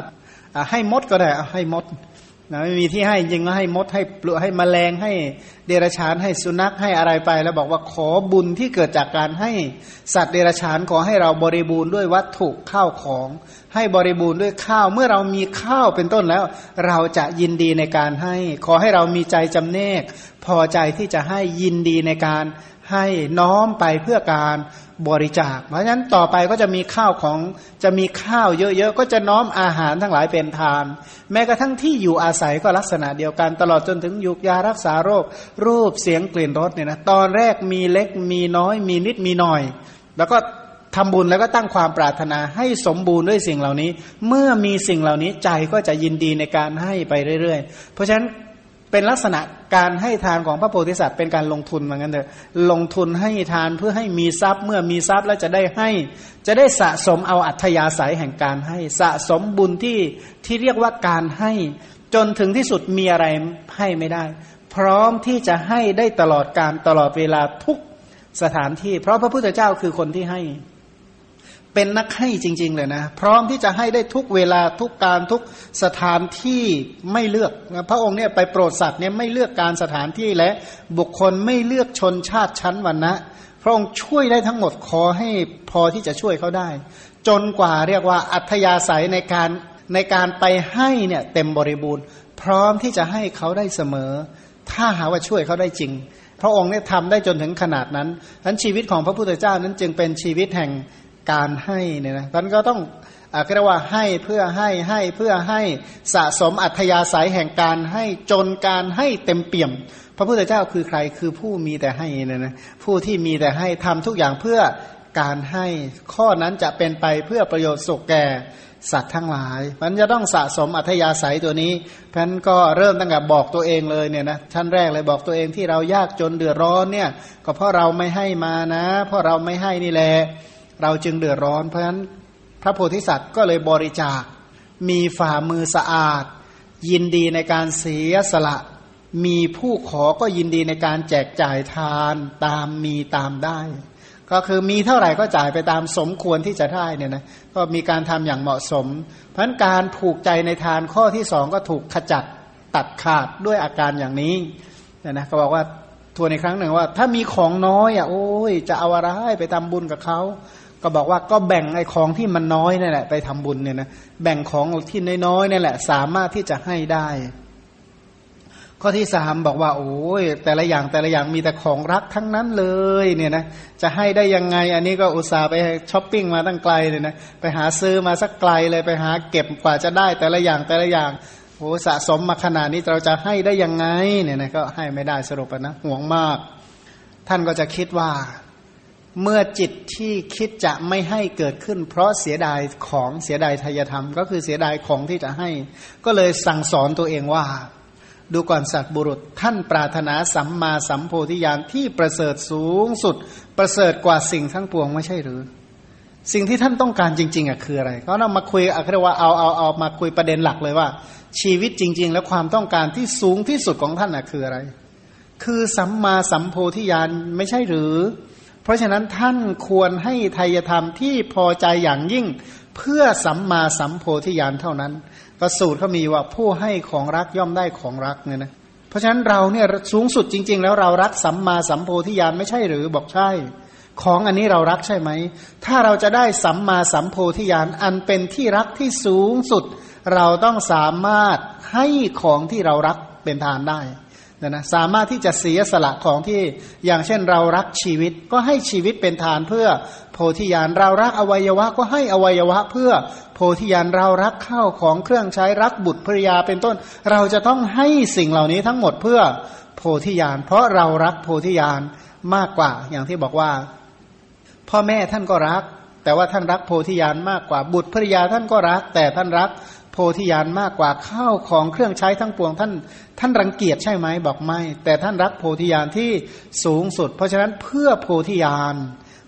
ให้มดก็ได้ให้มดนะไม่มีที่ให้จริงก็ให้มดให้ปลวกให้แมลงให้เดรัจฉานให้สุนัขให้อะไรไปแล้วบอกว่าขอบุญที่เกิดจากการให้สัตว์เดรัจฉานขอให้เราบริบูรณ์ด้วยวัตถุข้าวของให้บริบูรณ์ด้วยข้าวเมื่อเรามีข้าวเป็นต้นแล้วเราจะยินดีในการให้ขอให้เรามีใจจำเนกพอใจที่จะให้ยินดีในการให้น้อมไปเพื่อการบริจาคเพราะฉะนั้นต่อไปก็จะมีข้าวของจะมีข้าวเยอะๆก็จะน้อมอาหารทั้งหลายเป็นทานแม้กระทั่งที่อยู่อาศัยก็ลักษณะเดียวกันตลอดจนถึงยุคยารักษาโรครูปเสียงกลิ่นรสเนี่ยนะตอนแรกมีเล็กมีน้อยมีนิดมีหน่อยแล้วก็ทำบุญแล้วก็ตั้งความปรารถนาให้สมบูรณ์ด้วยสิ่งเหล่านี้เมื่อมีสิ่งเหล่านี้ใจก็จะยินดีในการให้ไปเรื่อยๆเพราะฉะนั้นเป็นลักษณะการให้ทานของพระโพธิสัตว์เป็นการลงทุนเหมือนกันเถอะลงทุนให้ทานเพื่อให้มีทรัพย์เมื่อมีทรัพย์แล้วจะได้ให้จะได้สะสมเอาอัธยาศัยแห่งการให้สะสมบุญที่ที่เรียกว่าการให้จนถึงที่สุดมีอะไรให้ไม่ได้พร้อมที่จะให้ได้ตลอดการตลอดเวลาทุกสถานที่เพราะพระพุทธเจ้าคือคนที่ให้เป็นนักให้จริงๆเลยนะพร้อมที่จะให้ได้ทุกเวลาทุกการทุกสถานที่ไม่เลือกนะพระองค์เนี่ยไปโปรดสัตว์เนี่ยไม่เลือกการสถานที่และบุคคลไม่เลือกชนชาติชั้นวรรณะพระองค์ช่วยได้ทั้งหมดขอให้พอที่จะช่วยเขาได้จนกว่าเรียกว่าอัธยาศัยในการในการไปให้เนี่ยเต็มบริบูรณ์พร้อมที่จะให้เขาได้เสมอถ้าหาว่าช่วยเขาได้จริงพระองค์เนี่ยทำได้จนถึงขนาดนั้นฉะนั้นชีวิตของพระพุทธเจ้านั้นจึงเป็นชีวิตแห่งการให้เนี่ยนะมันก็ต้องเรียกว่าให้เพื่อให้ให้เพื่อให้สะสมอัธยาศัยแห่งการให้จนการให้เต็มเปี่ยมพระพุทธเจ้าคือใครคือผู้มีแต่ให้เนี่ยนะผู้ที่มีแต่ให้ทำทุกอย่างเพื่อการให้ข้อนั้นจะเป็นไปเพื่อประโยชน์สุขแก่สัตว์ทั้งหลายมันจะต้องสะสมอัธยาศัยตัวนี้เพราะฉะนั้นก็เริ่มตั้งแต่บอกตัวเองเลยเนี่ยนะชั้นแรกเลยบอกตัวเองที่เรายากจนเดือดร้อนเนี่ยก็เพราะเราไม่ให้มานะเพราะเราไม่ให้นี่แหละเราจึงเดือดร้อนเพราะฉะนั้นพระโพธิสัตว์ก็เลยบริจาคมีฝ่ามือสะอาดยินดีในการเสียสละมีผู้ขอก็ยินดีในการแจกจ่ายทานตามมีตามได้ก็คือมีเท่าไหร่ก็จ่ายไปตามสมควรที่จะได้เนี่ยนะก็มีการทำอย่างเหมาะสมเพราะฉะนั้นการผูกใจในทานข้อที่สองก็ถูกขจัดตัดขาดด้วยอาการอย่างนี้เนี่ยนะก็บอกว่าทวนอีกครั้งหนึ่งว่าถ้ามีของน้อยอ่ะโอ้ยจะเอาอะไรไปทำบุญกับเขาก็บอกว่าก็แบ่งไอ้ของที่มันน้อยนั่นแหละไปทำบุญเนี่ยนะแบ่งของที่น้อยๆนั่นแหละสามารถที่จะให้ได้ข้อที่สามบอกว่าโอ้ยแต่ละอย่างแต่ละอย่างมีแต่ของรักทั้งนั้นเลยเนี่ยนะจะให้ได้ยังไงอันนี้ก็อุตส่าห์ไปช้อปปิ้งมาตั้งไกลเลยนะไปหาซื้อมาสักไกลเลยไปหาเก็บกว่าจะได้แต่ละอย่างแต่ละอย่างโอ้สะสมมาขนาดนี้เราจะให้ได้ยังไงเนี่ยนะก็ให้ไม่ได้สรุปนะห่วงมากท่านก็จะคิดว่าเมื่อจิตที่คิดจะไม่ให้เกิดขึ้นเพราะเสียดายของเสียดายทายธรรมก็คือเสียดายของที่จะให้ก็เลยสั่งสอนตัวเองว่าดูก่อนสัตว์บุรุษท่านปรารถนาสัมมาสัมโพธิญาณที่ประเสริฐสูงสุดประเสริฐกว่าสิ่งทั้งปวงไม่ใช่หรือสิ่งที่ท่านต้องการจริงๆอ่ะคืออะไรก็เรามาคุยอ่ะเรียกว่าเอาเอาเอามาคุยประเด็นหลักเลยว่าชีวิตจริงๆแล้วความต้องการที่สูงที่สุดของท่านน่ะคืออะไรคือสัมมาสัมโพธิญาณไม่ใช่หรือเพราะฉะนั้นท่านควรให้ไทยธรรมที่พอใจอย่างยิ่งเพื่อสัมมาสัมโพธิญาณเท่านั้นก็สูตรเขามีว่าผู้ให้ของรักย่อมได้ของรักเนี่ยนะเพราะฉะนั้นเราเนี่ยสูงสุดจริงๆแล้วเรารักสัมมาสัมโพธิญาณไม่ใช่หรือบอกใช่ ของอันนี้เรารักใช่ไหมถ้าเราจะได้สัมมาสัมโพธิญาณอันเป็นที่รักที่สูงสุดเราต้องสามารถให้ของที่เรารักเป็นทานได้นะนะสามารถที่จะเสียสละของที่อย่างเช่นเรารักชีวิตก็ให้ชีวิตเป็นทานเพื่อโพธิญาณเรารักอวัยวะก็ให้อวัยวะเพื่อโพธิญาณเรารักข้าวของเครื่องใช้รักบุตรภริยาเป็นต้นเราจะต้องให้สิ่งเหล่านี้ทั้งหมดเพื่อโพธิญาณเพราะเรารักโพธิญาณมากกว่าอย่างที่บอกว่าพ่อแม่ท่านก็รักแต่ว่าท่านรักโพธิญาณมากกว่าบุตรภริยาท่านก็รักแต่ท่านรักโพธิญาณมากกว่าข้าวของเครื่องใช้ทั้งปวงท่านท่านรังเกียจใช่ไหมบอกไม่แต่ท่านรักโพธิญาณที่สูงสุดเพราะฉะนั้นเพื่อโพธิญาณ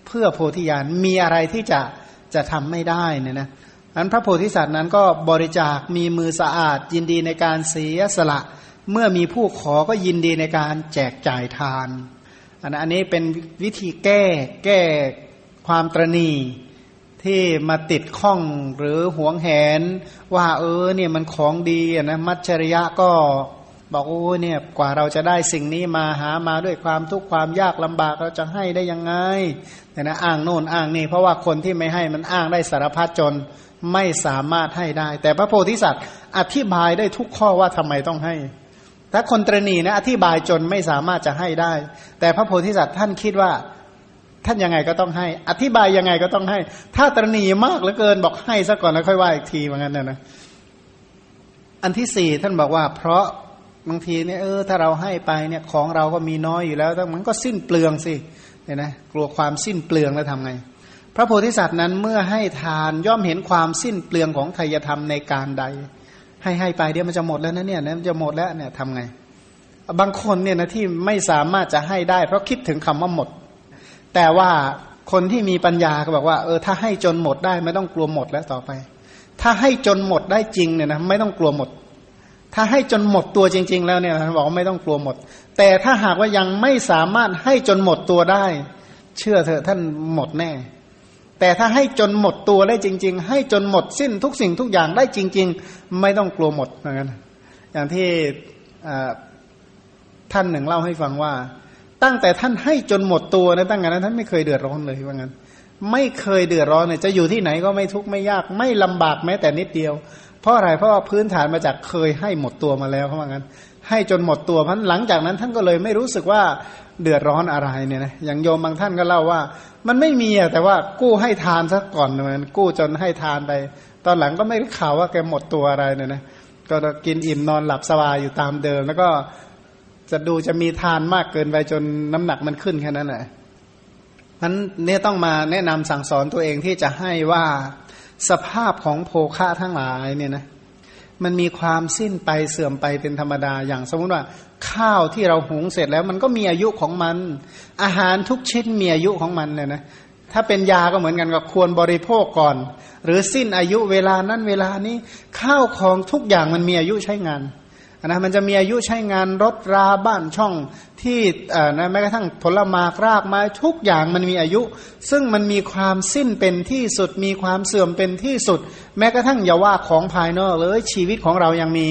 เพื่อโพธิญาณมีอะไรที่จะจะทำไม่ได้เนี่ยนะนั้นพระโพธิสัตว์นั้นก็บริจาคมีมือสะอาดยินดีในการเสียสละเมื่อมีผู้ขอก็ยินดีในการแจกจ่ายทานอันนี้เป็นวิธีแก้แก้ความตระหนี่ที่มาติดข้องหรือหวงแหนว่าเออเนี่ยมันของดีนะมัจฉริยะก็บอกโอ้เนี่ยกว่าเราจะได้สิ่งนี้มาหามาด้วยความทุกข์ความยากลำบากเราจะให้ได้ยังไงแต่นะอ้างโน่นอ้างนี่เพราะว่าคนที่ไม่ให้มันอ้างได้สารพัดจนไม่สามารถให้ได้แต่พระโพธิสัตว์อธิบายได้ทุกข้อว่าทำไมต้องให้ถ้าคนตระหนี่นะอธิบายจนไม่สามารถจะให้ได้แต่พระโพธิสัตว์ท่านคิดว่าท่านยังไงก็ต้องให้อธิบายยังไงก็ต้องให้ถ้าตระหนี่มากเหลือเกินบอกให้ซะก่อนแล้วค่อยว่าอีกทีว่างั้นนะนะอันที่สี่ท่านบอกว่าเพราะบางทีเนี่ยเออถ้าเราให้ไปเนี่ยของเราก็มีน้อยอยู่แล้วมันก็สิ้นเปลืองสิเนี่ยนะกลัวความสิ้นเปลืองแล้วทำไงพระโพธิสัตว์นั้นเมื่อให้ทานย่อมเห็นความสิ้นเปลืองของไตรยธรรมในการใดให้ให้ไปเดี๋ยวมันจะหมดแล้วนะเนี่ยมันจะหมดแล้วเนี่ยทำไงบางคนเนี่ยนะที่ไม่สามารถจะให้ได้เพราะคิดถึงคำว่าหมดแต่ว่าคนที่มีปัญญาก็บอกว่าเออถ้าให้จนหมดได้ไม่ต้องกลัวหมดแล้วต่อไปถ้าให้จนหมดได้จริงเนี่ยนะไม่ต้องกลัวหมดถ้าให้จนหมดตัวจริงๆแล้วเนี่ยบอกว่าไม่ต้องกลัวหมดแต่ถ้าหากว่ายังไม่สามารถให้จนหมดตัวได้เชื่อเถอะท่านหมดแน่แต่ถ้าให้จนหมดตัวได้จริงๆให้จนหมดสิ้นทุกสิ่งทุกอย่างได้จริงๆไม่ต้องกลัวหมดเหมือนกันอย่างที่ท่านหนึ่งเล่าให้ฟังว่าตั้งแต่ท่านให้จนหมดตัวนะตั้งแต่นั้นท่านไม่เคยเดือดร้อนเลยว่างั้นไม่เคยเดือดร้อนเลยจะอยู่ที่ไหนก็ไม่ทุกข์ไม่ยากไม่ลำบากแม้แต่นิดเดียวเพราะอะไรเพราะว่าพื้นฐานมาจากเคยให้หมดตัวมาแล้วเขาว่างั้นให้จนหมดตัวเพราะหลังจากนั้นท่านก็เลยไม่รู้สึกว่าเดือดร้อนอะไรเนี่ยนะอย่างโยมบางท่านก็เล่าว่ามันไม่มีแต่ว่ากู้ให้ทานซะก่อนเหมือนกู้จนให้ทานไปตอนหลังก็ไม่ได้ข่าวว่าแกหมดตัวอะไรเนี่ยนะก็กินอิ่มนอนหลับสบายอยู่ตามเดิมแล้วก็จะดูจะมีทานมากเกินไปจนน้ำหนักมันขึ้นแค่นั้นแหละงั้นเนี่ยต้องมาแนะนำสั่งสอนตัวเองที่จะให้ว่าสภาพของโภคะทั้งหลายเนี่ยนะมันมีความสิ้นไปเสื่อมไปเป็นธรรมดาอย่างสมมติว่าข้าวที่เราหุงเสร็จแล้วมันก็มีอายุของมันอาหารทุกชิ้นมีอายุของมันเนี่ยนะถ้าเป็นยาก็เหมือนกันก็ควรบริโภคก่อนหรือสิ้นอายุเวลานั้นเวลานี้ข้าวของทุกอย่างมันมีอายุใช้งานนะมันจะมีอายุใช้งานรถราบ้านช่องที่นะแม้กระทั่งผลไม้รากไม้ทุกอย่างมันมีอายุซึ่งมันมีความสิ้นเป็นที่สุดมีความเสื่อมเป็นที่สุดแม้กระทั่งอย่าว่าของภายนอกเลยชีวิตของเรายังมี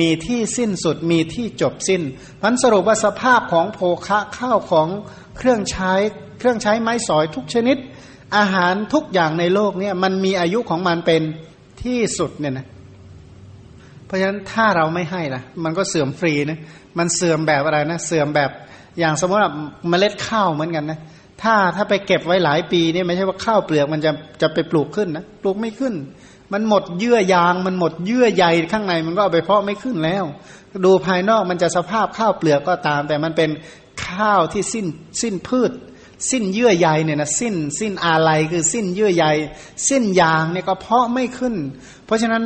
มีที่สิ้นสุดมีที่จบสิ้นพันสรุปว่าสภาพของโภคะข้าวของเครื่องใช้เครื่องใช้ไม้สอยทุกชนิดอาหารทุกอย่างในโลกเนี่ยมันมีอายุของมันเป็นที่สุดเนี่ยนะเพราะฉะนั้นถ้าเราไม่ให้ล่ะมันก็เสื่อมฟรีนะมันเสื่อมแบบอะไรนะเสื่อมแบบอย่างสมมติว่าเมล็ดข้าวเหมือนกันนะถ้าถ้าไปเก็บไว้หลายปีนี่ไม่ใช่ว่าข้าวเปลือกมันจะจะไปปลูกขึ้นนะปลูกไม่ขึ้นมันหมดเยื่อยางมันหมดเยื่อใยข้างในมันก็เอาไปเพาะไม่ขึ้นแล้วดูภายนอกมันจะสภาพข้าวเปลือกก็ตามแต่มันเป็นข้าวที่สิ้นสิ้นพืชสิ้นเยื่อใยเนี่ยนะสิ้นสิ้นอะไรคือสิ้นเยื่อใยสิ้นยางเนี่ยก็เพาะไม่ขึ้นเพราะฉะนั้น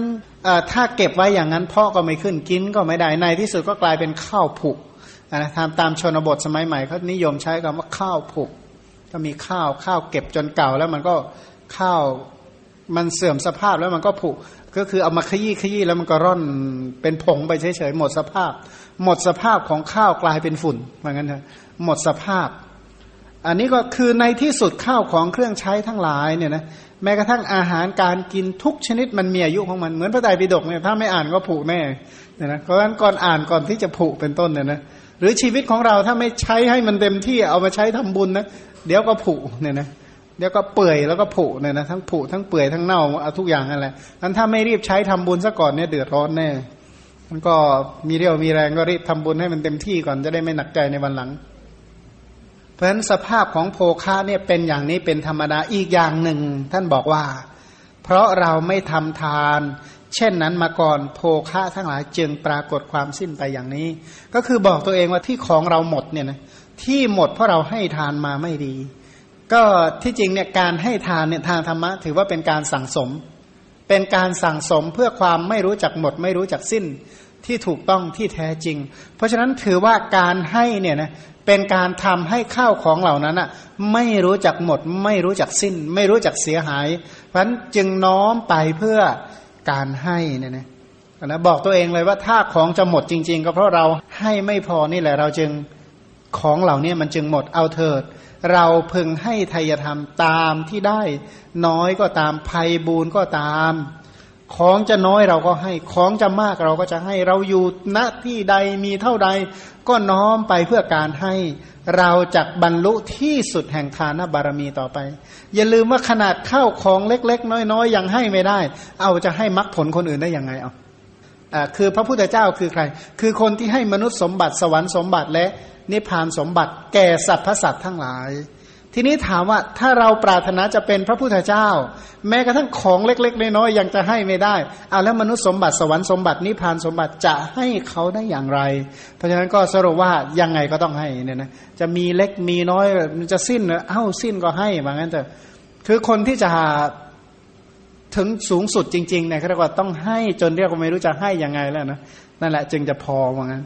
ถ้าเก็บไว้อย่างนั้นเพาะก็ไม่ขึ้นกินก็ไม่ได้ในที่สุดก็กลายเป็นข้าวผุนะตามตามชนบทสมัยใหม่เขานิยมใช้คำว่าข้าวผุก็มีข้าวข้าวเก็บจนเก่าแล้วมันก็ข้าวมันเสื่อมสภาพแล้วมันก็ผุก็คือเอามาขยี้ขยี้แล้วมันก็ร่อนเป็นผงไปเฉยๆหมดสภาพหมดสภาพของข้าวกลายเป็นฝุ่นเหมือนกันนะหมดสภาพอันนี้ก็คือในที่สุดข้าวของเครื่องใช้ทั้งหลายเนี่ยนะแม้กระทั่งอาหารการกินทุกชนิดมันมีอายุของมันเหมือนพระไตรปิฎกเนี่ยถ้าไม่อ่านก็ผุแน่เนี่ยนะเพราะฉะนั้นก่อนอ่านก่อนที่จะผุเป็นต้นเนี่ยนะหรือชีวิตของเราถ้าไม่ใช้ให้มันเต็มที่เอามาใช้ทำบุญนะ เดี๋ยวก็ผุเนี่ยนะเดี๋ยวก็เปื่อยแล้วก็ผุเนี่ยนะทั้งผุทั้งเปื่อยทั้งเน่าเอาทุกอย่างนั่นแหละงั้นถ้าไม่รีบใช้ทำบุญซะก่อนเนี่ยเดือดร้อนแน่มันก็มีเรี่ยวมีแรงก็รีบทำบุญให้มันเต็มที่ก่อนจะได้ไม่หนักใจในวันหลังเพราะฉะนั้นสภาพของโภคะเนี่ยเป็นอย่างนี้เป็นธรรมดาอีกอย่างหนึ่งท่านบอกว่าเพราะเราไม่ทำทานเช่นนั้นมาก่อนโภคะทั้งหลายจึงปรากฏความสิ้นไปอย่างนี้ก็คือบอกตัวเองว่าที่ของเราหมดเนี่ยนะที่หมดเพราะเราให้ทานมาไม่ดีก็ที่จริงเนี่ยการให้ทานเนี่ยทางธรรมะถือว่าเป็นการสั่งสมเป็นการสั่งสมเพื่อความไม่รู้จักหมดไม่รู้จักสิ้นที่ถูกต้องที่แท้จริงเพราะฉะนั้นถือว่าการให้เนี่ยนะเป็นการทำให้ข้าวของเหล่านั้นอ่ะไม่รู้จักหมดไม่รู้จักสิ้นไม่รู้จักเสียหายเพราะฉะนั้นจึงน้อมไปเพื่อการให้เนี่ยนะนะบอกตัวเองเลยว่าถ้าของจะหมดจริงๆก็เพราะเราให้ไม่พอนี่แหละเราจึงของเหล่านี้มันจึงหมดเอาเถิดเราพึงให้ไทยธรรมตามที่ได้น้อยก็ตามไพบูลย์ก็ตามของจะน้อยเราก็ให้ของจะมากเราก็จะให้เราอยู่ณที่ใดมีเท่าใดก็น้อมไปเพื่อการให้เราจักบรรลุที่สุดแห่งทานบารมีต่อไปอย่าลืมว่าขนาดข้าวของเล็กๆน้อยๆยังให้ไม่ได้เอาจะให้มรรคผลคนอื่นได้ยังไงเอาอ่าคือพระพุทธเจ้าคือใครคือคนที่ให้มนุษย์สมบัติสวรรค์สมบัติและนิพพานสมบัติแก่สรรพสัตว์ทั้งหลายทีนี้ถามว่าถ้าเราปรารถนาจะเป็นพระพุทธเจ้าแม้กระทั่งของเล็กๆน้อยๆยังจะให้ไม่ได้เอาแล้วมนุษย์สมบัติสวรรค์สมบัตินิพพานสมบัติจะให้เขาได้อย่างไรเพราะฉะนั้นก็สรุปว่ายังไงก็ต้องให้เนี่ยนะจะมีเล็กมีน้อยจะสิ้นเอ้าสิ้นก็ให้ว่างั้นเถอะคือคนที่จะถึงสูงสุดจริงๆเนี่ยเขาเรียกว่าต้องให้จนเรียกว่าไม่รู้จะให้ยังไงแล้วนะนั่นแหละจึงจะพอว่างั้น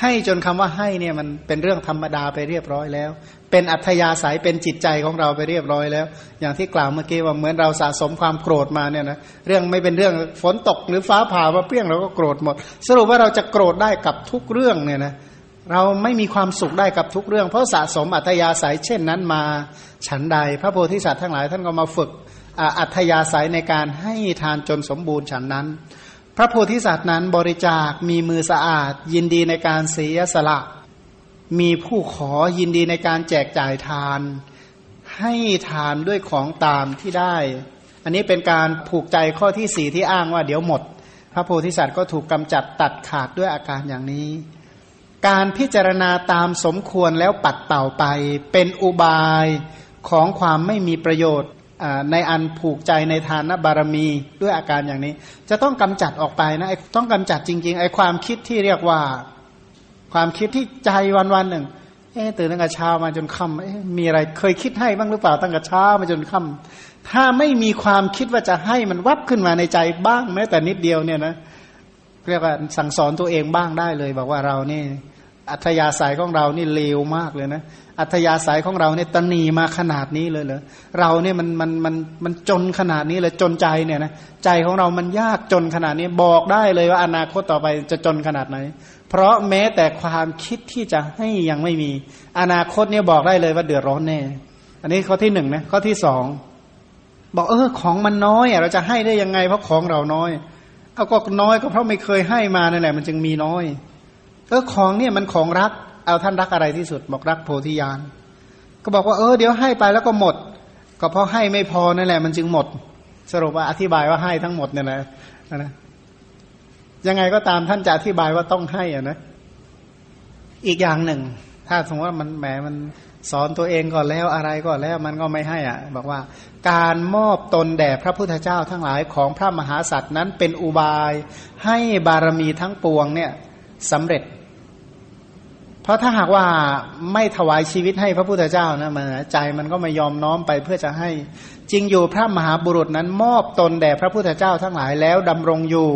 ให้จนคำว่าให้เนี่ยมันเป็นเรื่องธรรมดาไปเรียบร้อยแล้วเป็นอัธยาศัยเป็นจิตใจของเราไปเรียบร้อยแล้วอย่างที่กล่าวเมื่อกี้ว่าเหมือนเราสะสมความโกรธมาเนี่ยนะเรื่องไม่เป็นเรื่องฝนตกหรือฟ้าผ่ามาเปรี้ยงเราก็โกรธหมดสรุปว่าเราจะโกรธได้กับทุกเรื่องเนี่ยนะเราไม่มีความสุขได้กับทุกเรื่องเพราะสะสมอัธยาศัยเช่นนั้นมาฉันใดพระโพธิสัตว์ทั้งหลายท่านก็มาฝึกอัธยาศัยในการให้ทานจนสมบูรณ์ฉันนั้นพระโพธิสัตว์นั้นบริจาคมีมือสะอาดยินดีในการเสียสละมีผู้ขอยินดีในการแจกจ่ายทานให้ทานด้วยของตามที่ได้อันนี้เป็นการผูกใจข้อที่สี่ที่อ้างว่าเดี๋ยวหมดพระโพธิสัตว์ก็ถูกกำจัดตัดขาดด้วยอาการอย่างนี้การพิจารณาตามสมควรแล้วปัดเป่าไปเป็นอุบายของความไม่มีประโยชน์ในอันผูกใจในทานบารมีด้วยอาการอย่างนี้จะต้องกำจัดออกไปนะต้องกำจัดจริงๆไอ้ความคิดที่เรียกว่าความคิดที่ใจวันๆหนึ่งเอ๊ะตื่นตั้งแต่เช้ามาจนค่ำเอ๊ะมีอะไรเคยคิดให้บ้างหรือเปล่าตั้งแต่เช้ามาจนค่ำถ้าไม่มีความคิดว่าจะให้มันวับขึ้นมาในใจบ้างแม้แต่นิดเดียวเนี่ยนะเรียกว่าสั่งสอนตัวเองบ้างได้เลยบอกว่าเรานี่อัธยาศัยของเรานี่เลวมากเลยนะอัธยาศัยของเราเนี่ยตนีมาขนาดนี้เลยเหรอเราเนี่ยมันมันมันมันจนขนาดนี้เลยจนใจเนี่ยนะใจของเรามันยากจนขนาดนี้บอกได้เลยว่าอนาคตต่อไปจะจนขนาดไหนเพราะแม้แต่ความคิดที่จะให้ยังไม่มีอนาคตเนี่ยบอกได้เลยว่าเดือดร้อนแน่อันนี้ข้อที่หนึ่งนะข้อที่สองบอกเออของมันน้อยเราจะให้ได้ยังไงเพราะของเราน้อยเอาก็น้อยก็เพราะไม่เคยให้มานั่นแหละมันจึงมีน้อยเออของเนี่ยมันของรักเอาท่านรักอะไรที่สุดบอกรักโพธิญาณก็บอกว่าเออเดี๋ยวให้ไปแล้วก็หมดก็เพราะให้ไม่พอนั่นแหละมันจึงหมดสรุปว่าอธิบายว่าให้ทั้งหมดเนี่ยแหละนะยังไงก็ตามท่านจะอธิบายว่าต้องให้อ่ะนะอีกอย่างหนึ่งถ้าสมมติว่ามันแหมมันสอนตัวเองก่อนแล้วอะไรก่อนแล้วมันก็ไม่ให้อ่ะบอกว่าการมอบตนแด่พระพุทธเจ้าทั้งหลายของพระมหาสัตว์นั้นเป็นอุบายให้บารมีทั้งปวงเนี่ยสำเร็จเพราะถ้าหากว่าไม่ถวายชีวิตให้พระพุทธเจ้านะมันใจมันก็ไม่ยอมน้อมไปเพื่อจะให้จริงอยู่พระมหาบุรุษนั้นมอบตนแด่พระพุทธเจ้าทั้งหลายแล้วดำรงอยู่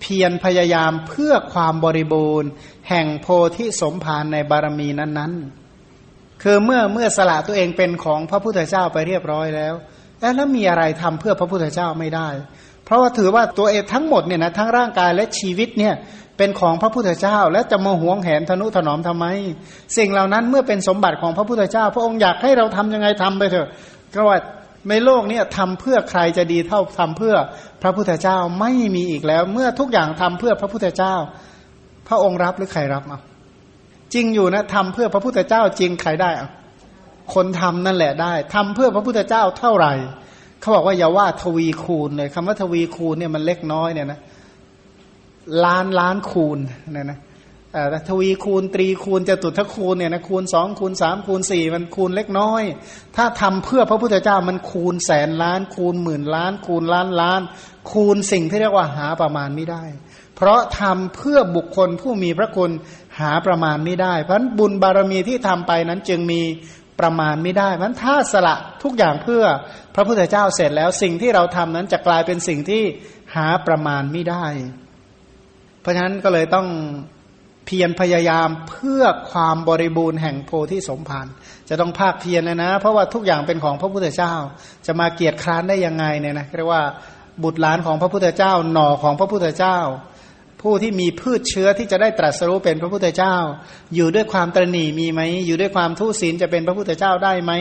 เพียรพยายามเพื่อความบริบูรณ์แห่งโพธิสมภารในบารมีนั้นๆคือเมื่อเมื่อสละตัวเองเป็นของพระพุทธเจ้าไปเรียบร้อยแล้วแล้วมีอะไรทำเพื่อพระพุทธเจ้าไม่ได้เพราะว่าถือว่าตัวเองทั้งหมดเนี่ยนะทั้งร่างกายและชีวิตเนี่ยเป็นของพระพุทธเจ้าและจะมาหวงแหนทนุถนอมทำไมสิ่งเหล่านั้นเมื่อเป็นสมบัติของพระพุทธเจ้าพระองค์อยากให้เราทำยังไงทำไปเถอะเพราะว่าในโลกนี้ทำเพื่อใครจะดีเท่าทำเพื่อพระพุทธเจ้าไม่มีอีกแล้วเมื่อทุกอย่างทำเพื่อพระพุทธเจ้าพระองค์รับหรือใครรับเอาจริงอยู่นะทำเพื่อพระพุทธเจ้าจริงใครได้เอา คนทำนั่นแหละได้ทำเพื่อพระพุทธเจ้าเท่าไหร่เขาบอกว่าอย่าว่าทวีคูณเลยคำว่าทวีคูณเนี่ยมันเล็กน้อยเนี่ยนะล้านล้านคูณเนี่ยนะทวีคูณตรีคูณจตุตถคูณเนี่ยนะคูณสองคูณสามคูณสี่มันคูณเล็กน้อยถ้าทำเพื่อพระพุทธเจ้ามันคูณแสนล้านคูณหมื่นล้านคูณล้านล้านคูณสิ่งที่เรียกว่าหาประมาณไม่ได้เพราะทำเพื่อบุคคลผู้มีพระคุณหาประมาณไม่ได้เพราะบุญบารมีที่ทำไปนั้นจึงมีประมาณไม่ได้เพราะถ้าสละทุกอย่างเพื่อพระพุทธเจ้าเสร็จแล้วสิ่งที่เราทำนั้นจะกลายเป็นสิ่งที่หาประมาณไม่ได้เพราะฉะนั้นก็เลยต้องเพียรพยายามเพื่อความบริบูรณ์แห่งโพธิสมภารจะต้องภาคเพียรนะนะเพราะว่าทุกอย่างเป็นของพระพุทธเจ้าจะมาเกียรติคร้านได้ยังไงเนี่ยนะเรียกว่าบุตรหลานของพระพุทธเจ้าหน่อของพระพุทธเจ้าผู้ที่มีพืชเชื้อที่จะได้ตรัสรู้เป็นพระพุทธเจ้าอยู่ด้วยความตระหนี่มีไหมอยู่ด้วยความทุศีลจะเป็นพระพุทธเจ้าได้ไหม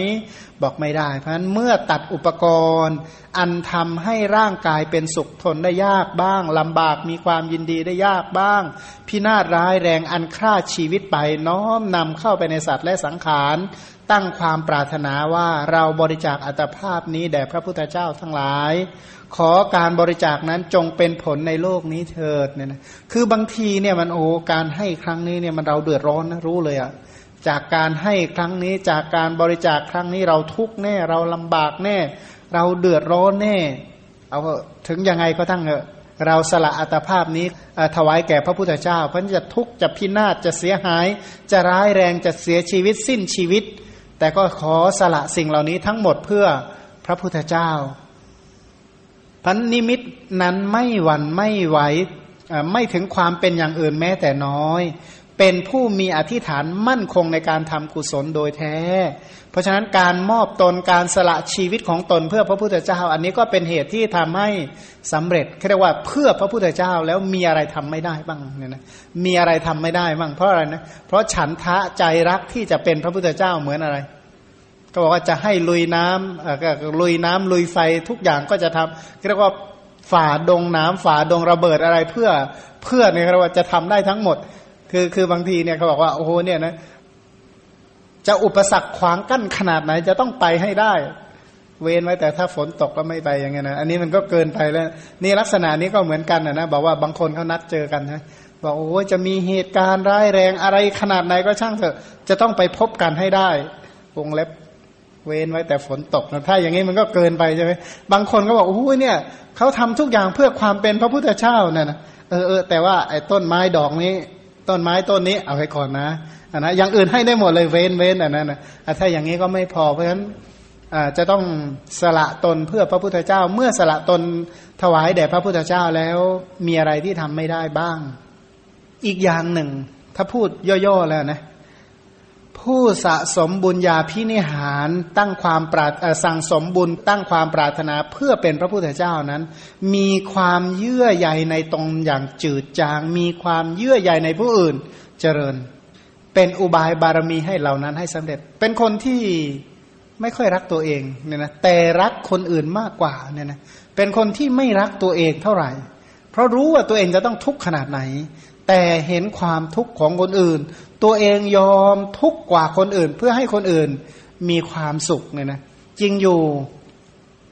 บอกไม่ได้เพราะฉะนั้นเมื่อตัดอุปกรณ์อันทำให้ร่างกายเป็นสุขทนได้ยากบ้างลำบากมีความยินดีได้ยากบ้างพินาศร้ายแรงอันฆ่าชีวิตไปน้อมนำเข้าไปในสัตว์และสังขารตั้งความปรารถนาว่าเราบริจาคอัตภาพนี้แด่พระพุทธเจ้าทั้งหลายขอการบริจาคนั้นจงเป็นผลในโลกนี้เถิดเนี่ยนะคือบางทีเนี่ยมันโอ้การให้ครั้งนี้เนี่ยมันเราเดือดร้อนนะรู้เลยอะจากการให้ครั้งนี้จากการบริจาคครั้งนี้เราทุกข์แน่เราลำบากแน่เราเดือดร้อนแน่เอาถึงยังไงก็ทั้งเถอะเราสละอัตภาพนี้ถวายแก่พระพุทธเจ้าเพราะจะทุกข์จะพินาศจะเสียหายจะร้ายแรงจะเสียชีวิตสิ้นชีวิตแต่ก็ขอสละสิ่งเหล่านี้ทั้งหมดเพื่อพระพุทธเจ้าพันนิมิตนั้นไม่หวั่นไม่ไหวไม่ถึงความเป็นอย่างอื่นแม้แต่น้อยเป็นผู้มีอธิษฐานมั่นคงในการทำกุศลโดยแท้เพราะฉะนั้นการมอบตนการสละชีวิตของตนเพื่อพระพุทธเจ้าอันนี้ก็เป็นเหตุที่ทำให้สำเร็จเรียกว่าเพื่อพระพุทธเจ้าแล้วมีอะไรทำไม่ได้บ้างเนี่ยนะมีอะไรทำไม่ได้บ้างเพราะอะไรนะเพราะฉันทะใจรักที่จะเป็นพระพุทธเจ้าเหมือนอะไรก็บอกว่าจะให้ลุยน้ำเอ่อก็ลุยน้ำลุยไฟทุกอย่างก็จะทำเรียกว่าฝ่าดงน้ำฝ่าดงระเบิดอะไรเพื่อเพื่อเนี่ยเรียกว่าจะทำได้ทั้งหมดคือคือบางทีเนี่ยเขาบอกว่าโอ้โหเนี่ยนะจะอุปสรรคขวางกั้นขนาดไหนจะต้องไปให้ได้เว้นไว้แต่ถ้าฝนตกก็ไม่ไปอย่างเงี้ยนะอันนี้มันก็เกินไปแล้วนี่ลักษณะนี้ก็เหมือนกันนะนะบอกว่าบางคนเขานัดเจอกันนะบอกโอ้โหจะมีเหตุการณ์ร้ายแรงอะไรขนาดไหนก็ช่างเถอะจะต้องไปพบกันให้ได้วงเล็บเว้นไว้แต่ฝนตกนะถ้าอย่างนี้มันก็เกินไปใช่ไหมบางคนก็บอกโอ้ยเนี่ยเขาทำทุกอย่างเพื่อความเป็นพระพุทธเจ้าเนี่ยนะเออเออแต่ว่าไอ้ต้นไม้ดอกนี้ต้นไม้ต้นนี้เอาไว้ก่อนนะอ่ะนะอย่างอื่นให้ได้หมดเลยเว้นเว้นอันนั้นนะถ้าอย่างนี้ก็ไม่พอเพราะฉะนั้นจะต้องสละตนเพื่อพระพุทธเจ้าเมื่อสละตนถวายแด่พระพุทธเจ้าแล้วมีอะไรที่ทำไม่ได้บ้างอีกอย่างหนึ่งถ้าพูดย่อๆแล้วนะผู้สะสมบุญญาภินิหารตั้งความปรารถนาสั่งสมบุญตั้งความปรารถนาเพื่อเป็นพระพุทธเจ้านั้นมีความเยื่อใยในตนอย่างจืดจางมีความเยื่อใยในผู้อื่นเจริญเป็นอุบายบารมีให้เหล่านั้นให้สำเร็จเป็นคนที่ไม่ค่อยรักตัวเองเนี่ยนะแต่รักคนอื่นมากกว่าเนี่ยนะเป็นคนที่ไม่รักตัวเองเท่าไหร่เพราะรู้ว่าตัวเองจะต้องทุกข์ขนาดไหนแต่เห็นความทุกข์ของคนอื่นตัวเองยอมทุกข์กว่าคนอื่นเพื่อให้คนอื่นมีความสุขเนี่ยนะจริงอยู่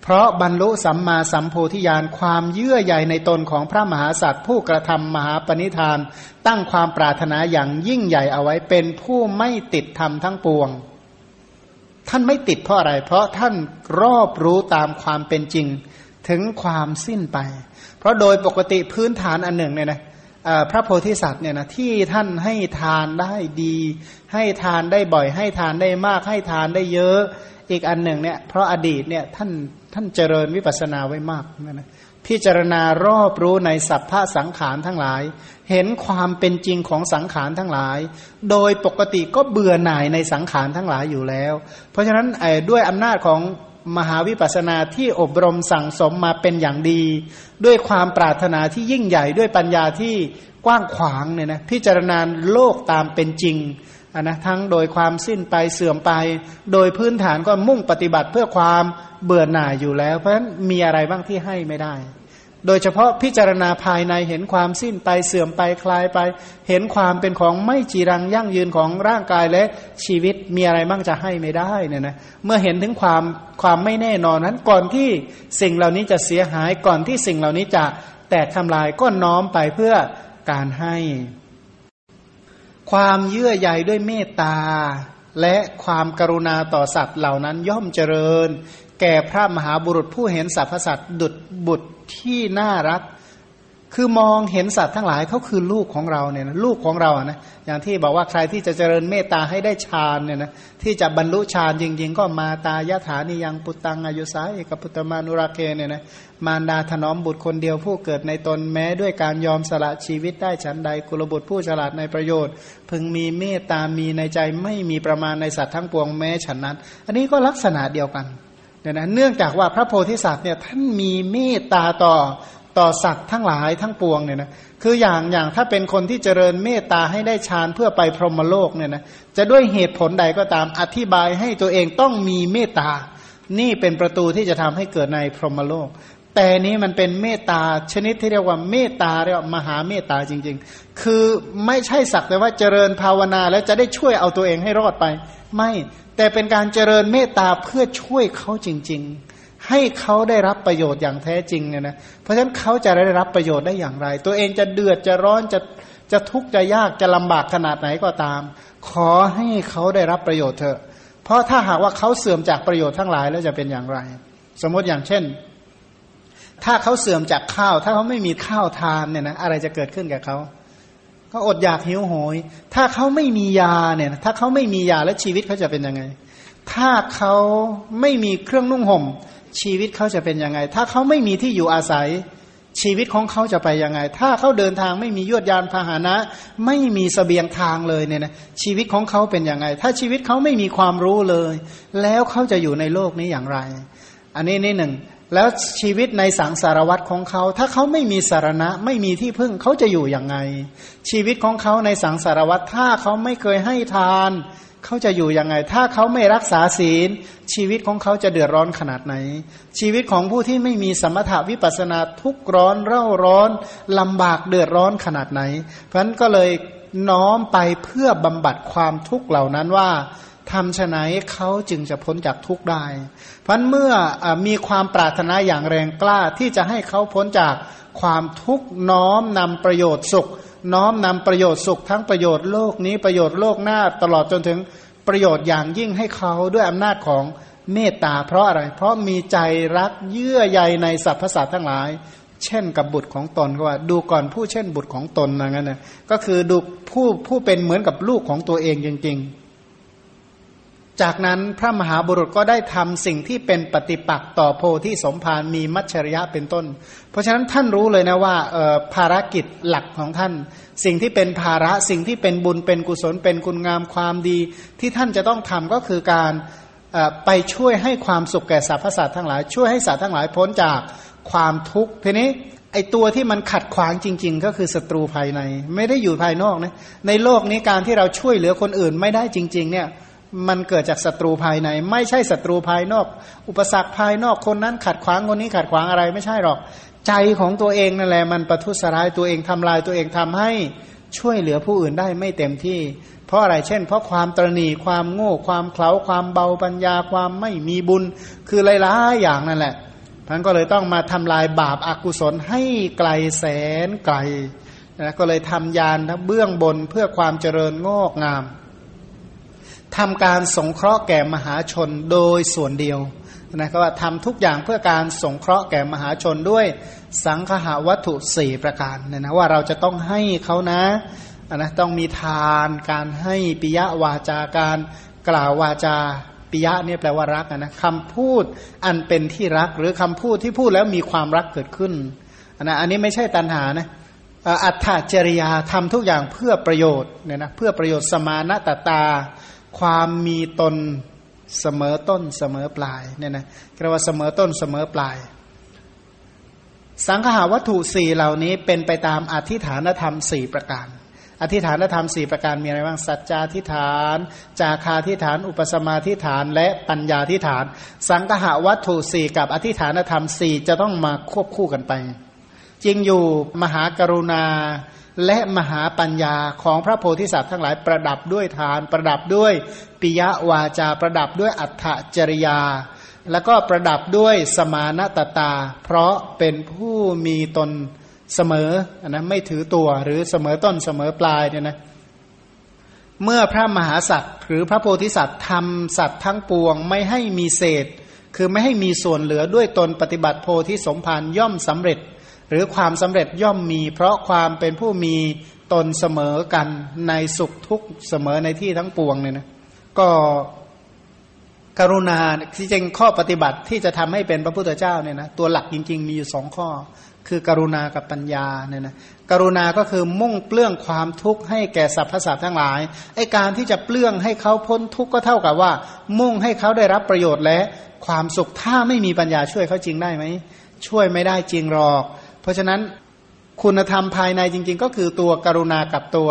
เพราะบรรลุสัมมาสัมโพธิญาณความเยื่อใยในตนของพระมหากษัตริย์ผู้กระทำมหาปณิธานตั้งความปรารถนาอย่างยิ่งใหญ่เอาไว้เป็นผู้ไม่ติดธรรมทั้งปวงท่านไม่ติดเพราะอะไรเพราะท่านรอบรู้ตามความเป็นจริงถึงความสิ้นไปเพราะโดยปกติพื้นฐานอันหนึ่งเนี่ยนะพระโพธิสัตว์เนี่ยนะที่ท่านให้ทานได้ดีให้ทานได้บ่อยให้ทานได้มากให้ทานได้เยอะอีกอันหนึ่งเนี่ยเพราะอดีตเนี่ยท่านท่านเจริญวิปัสสนาไว้มากนะพิจารณารอบรู้ในสัพพะสังขารทั้งหลายเห็นความเป็นจริงของสังขารทั้งหลายโดยปกติก็เบื่อหน่ายในสังขารทั้งหลายอยู่แล้วเพราะฉะนั้นด้วยอำนาจของมหาวิปัสสนาที่อบรมสั่งสมมาเป็นอย่างดีด้วยความปรารถนาที่ยิ่งใหญ่ด้วยปัญญาที่กว้างขวางเนี่ยนะพิจารณาโลกตามเป็นจริงอ่ะนะทั้งโดยความสิ้นไปเสื่อมไปโดยพื้นฐานก็มุ่งปฏิบัติเพื่อความเบื่อหน่ายอยู่แล้วเพราะฉะนั้นมีอะไรบ้างที่ให้ไม่ได้ โดยเฉพาะพิจารณาภายในเห็นความสิ้นไปเสื่อมไปคลายไปเห็นความเป็นของไม่จีรังยั่งยืนของร่างกายและชีวิตมีอะไรบ้างจะให้ไม่ได้เนี่ยนะเมื่อเห็นถึงความความไม่แน่นอนนั้นก่อนที่สิ่งเหล่านี้จะเสียหายก่อนที่สิ่งเหล่านี้จะแตกทำลายก็น้อมไปเพื่อการให้ความเยื่อใยด้วยเมตตาและความกรุณาต่อสัตว์เหล่านั้นย่อมเจริญแก่พระมหาบุรุษผู้เห็นสรรพสัตว์ดุจบุตรที่น่ารักคือมองเห็นสัตว์ทั้งหลายเขาคือลูกของเราเนี่ยนะลูกของเรานะอย่างที่บอกว่าใครที่จะเจริญเมตตาให้ได้ฌานเนี่ยนะที่จะบรรลุฌานจริงๆก็มาตายะถานิยังปุตตังอายุสาเอกปุตตมานุราเคเนี่ยนะมารดาถนอมบุตรคนเดียวผู้เกิดในตนแม้ด้วยการยอมสละชีวิตได้ฉันใดกุลบุตรผู้ฉลาดในประโยชน์พึงมีเมตตามีในใจไม่มีประมาณในสัตว์ทั้งปวงแม้ฉันนั้นอันนี้ก็ลักษณะเดียวกันเนี่ยนะเนื่องจากว่าพระโพธิสัตว์เนี่ยท่านมีเมตตาต่อต่อสัตว์ทั้งหลายทั้งปวงเนี่ยนะคืออย่างอย่างถ้าเป็นคนที่เจริญเมตตาให้ได้ฌานเพื่อไปพรหมโลกเนี่ยนะจะด้วยเหตุผลใดก็ตามอธิบายให้ตัวเองต้องมีเมตตานี่เป็นประตูที่จะทำให้เกิดในพรหมโลกแต่นี้มันเป็นเมตตาชนิดที่เรียกว่าเมตตาเรียกว่ามหาเมตตาจริงๆคือไม่ใช่สักแต่ว่าเจริญภาวนาแล้วจะได้ช่วยเอาตัวเองให้รอดไปไม่แต่เป็นการเจริญเมตตาเพื่อช่วยเขาจริงๆให้เขาได้รับประโยชน์อย่างแท้จริงเนี่ยนะเพราะฉะนั้นเขาจะได้รับประโยชน์ได้อย่างไรตัวเองจะเดือดจะร้อนจะจะทุกข์จะยากจะลำบากขนาดไหนก็ตามขอให้เขาได้รับประโยชน์เถอะเพราะถ้าหากว่าเขาเสื่อมจากประโยชน์ทั้งหลายแล้วจะเป็นอย่างไรสมมติอย่างเช่นถ้าเขาเสื่อมจากข้าวถ้าเขาไม่มีข้าวทานเนี่ยนะอะไรจะเกิดขึ้นกับเขาเขาอดอยากหิวโหยถ้าเขาไม่มียาเนี่ยถ้าเขาไม่มียาแล้วชีวิตเขาจะเป็นยังไงถ้าเขาไม่มีเครื่องนุ่งห่มชีวิตเขาจะเป็นยังไงถ้าเขาไม่มีที่อยู่อาศัยชีวิตของเขาจะไปยังไงถ้าเขาเดินทางไม่มียวดยานพาหนะไม่มีเสบียงทางเลยเนี่ยนะชีวิตของเขาเป็นยังไงถ้าชีวิตเขาไม่มีความรู้เลยแล้วเขาจะอยู่ในโลกนี้อย่างไรอันนี้นี่หนึ่งแล้วชีวิตในสังสารวัฏของเขาถ้าเขาไม่มีสารณะไม่มีที่พึ่งเขาจะอยู่ยังไงชีวิตของเขาในสังสารวัฏถ้าเขาไม่เคยให้ทานเขาจะอยู่ยังไงถ้าเขาไม่รักษาศีลชีวิตของเขาจะเดือดร้อนขนาดไหนชีวิตของผู้ที่ไม่มีสมถะวิปัสสนาทุกข์ร้อนเร่าร้อนลำบากเดือดร้อนขนาดไหนเพราะนั้นก็เลยน้อมไปเพื่อบำบัดความทุกข์เหล่านั้นว่าทำไฉนเขาจึงจะพ้นจากทุกข์ได้เพราะเมื่อมีความปรารถนาอย่างแรงกล้าที่จะให้เขาพ้นจากความทุกข์น้อมนำประโยชน์สุขน้อมนำประโยชน์สุขทั้งประโยชน์โลกนี้ประโยชน์โลกหน้าตลอดจนถึงประโยชน์อย่างยิ่งให้เขาด้วยอำนาจของเมตตาเพราะอะไรเพราะมีใจรักเยื่อใยในสรรพสัตว์ทั้งหลายเช่นกับบุตรของตนก็ว่าดูก่อนผู้เช่นบุตรของตนอย่างนั้นนะก็คือดูผู้ผู้เป็นเหมือนกับลูกของตัวเองจริงๆจากนั้นพระมหาบุรุษก็ได้ทำสิ่งที่เป็นปฏิปักษ์ต่อโพธิสมภารมีมัจฉริยะเป็นต้นเพราะฉะนั้นท่านรู้เลยนะว่าภารกิจหลักของท่านสิ่งที่เป็นภาระสิ่งที่เป็นบุญเป็นกุศลเป็นคุณงามความดีที่ท่านจะต้องทำก็คือการไปช่วยให้ความสุขแก่สรรพสัตว์ทั้งหลายช่วยให้สัตว์ทั้งหลายพ้นจากความทุกข์ทีนี้ไอตัวที่มันขัดขวางจริงๆก็คือศัตรูภายในไม่ได้อยู่ภายนอกนะในโลกนี้การที่เราช่วยเหลือคนอื่นไม่ได้จริงๆเนี่ยมันเกิดจากศัตรูภายในไม่ใช่ศัตรูภายนอกอุปสรรคภายนอกคนนั้นขัดขวางคนนี้ขัดขวางอะไรไม่ใช่หรอกใจของตัวเองนั่นแหละมันประทุษร้ายตัวเองทำลายตัวเองทำให้ช่วยเหลือผู้อื่นได้ไม่เต็มที่เพราะอะไรเช่นเพราะความตระหนี่ความโง่ความเขลาความเบาปัญญาความไม่มีบุญคือหลายๆอย่างนั่นแหละท่านก็เลยต้องมาทำลายบาปอกุศลให้ไกลแสนไกลนะก็เลยทำยานเบื้องบนเพื่อความเจริญงอกงามทำการสงเคราะห์แก่มหาชนโดยส่วนเดียวนะก็ว่าทำทุกอย่างเพื่อการสงเคราะห์แก่มหาชนด้วยสังคหวัตถุสี่ประการเนี่ยนะว่าเราจะต้องให้เขานะนะต้องมีทานการให้ปิยวาจาการกล่าววาจาปิยะเนี่ยแปลว่ารักนะคำพูดอันเป็นที่รักหรือคำพูดที่พูดแล้วมีความรักเกิดขึ้นนะอันนี้ไม่ใช่ตัณหานะอัตถจริยาทำทุกอย่างเพื่อประโยชน์เนี่ยนะเพื่อประโยชน์สมานะตตาความมีตนเสมอต้นเสมอปลายเนี่ยนะเรียกว่าเสมอต้นเสมอปลายสังคหวัตถุสี่เหล่านี้เป็นไปตามอธิฐานธรรมสี่ประการอธิฐานธรรมสี่ประการมีอะไรบ้างสัจจาธิฐานจาคาธิฐานอุปสมาธิฐานและปัญญาธิฐานสังคหวัตถุสี่กับอธิฐานธรรมสี่จะต้องมาควบคู่กันไป จริงอยู่มหากรุณาและมหาปัญญาของพระโพธิสัตว์ทั้งหลายประดับด้วยทานประดับด้วยปิยวาจาประดับด้วยอัตถจริยาแล้วก็ประดับด้วยสมานตตาเพราะเป็นผู้มีตนเสมอนะไม่ถือตัวหรือเสมอต้นเสมอปลายเนี่ยนะเมื่อพระมหาสัตว์หรือพระโพธิสัตว์ทำสัตว์ทั้งปวงไม่ให้มีเศษคือไม่ให้มีส่วนเหลือด้วยตนปฏิบัติโพธิสมภารย่อมสำเร็จหรือความสำเร็จย่อมมีเพราะความเป็นผู้มีตนเสมอกันในสุขทุกข์เสมอในที่ทั้งปวงเนี่ยนะก็กรุณาที่จริงข้อปฏิบัติที่จะทำให้เป็นพระพุทธเจ้าเนี่ยนะตัวหลักจริงๆมีอยู่สองข้อคือกรุณากับปัญญาเนี่ยนะกรุณาก็คือมุ่งเปลื้องความทุกข์ให้แก่สรรพสัตว์ทั้งหลายไอ้การที่จะเปลื้องให้เขาพ้นทุกข์ก็เท่ากับว่ามุ่งให้เขาได้รับประโยชน์และความสุขถ้าไม่มีปัญญาช่วยเขาจริงได้ไหมช่วยไม่ได้จริงหรอกเพราะฉะนั้นคุณธรรมภายในจริงๆก็คือตัวกรุณากับตัว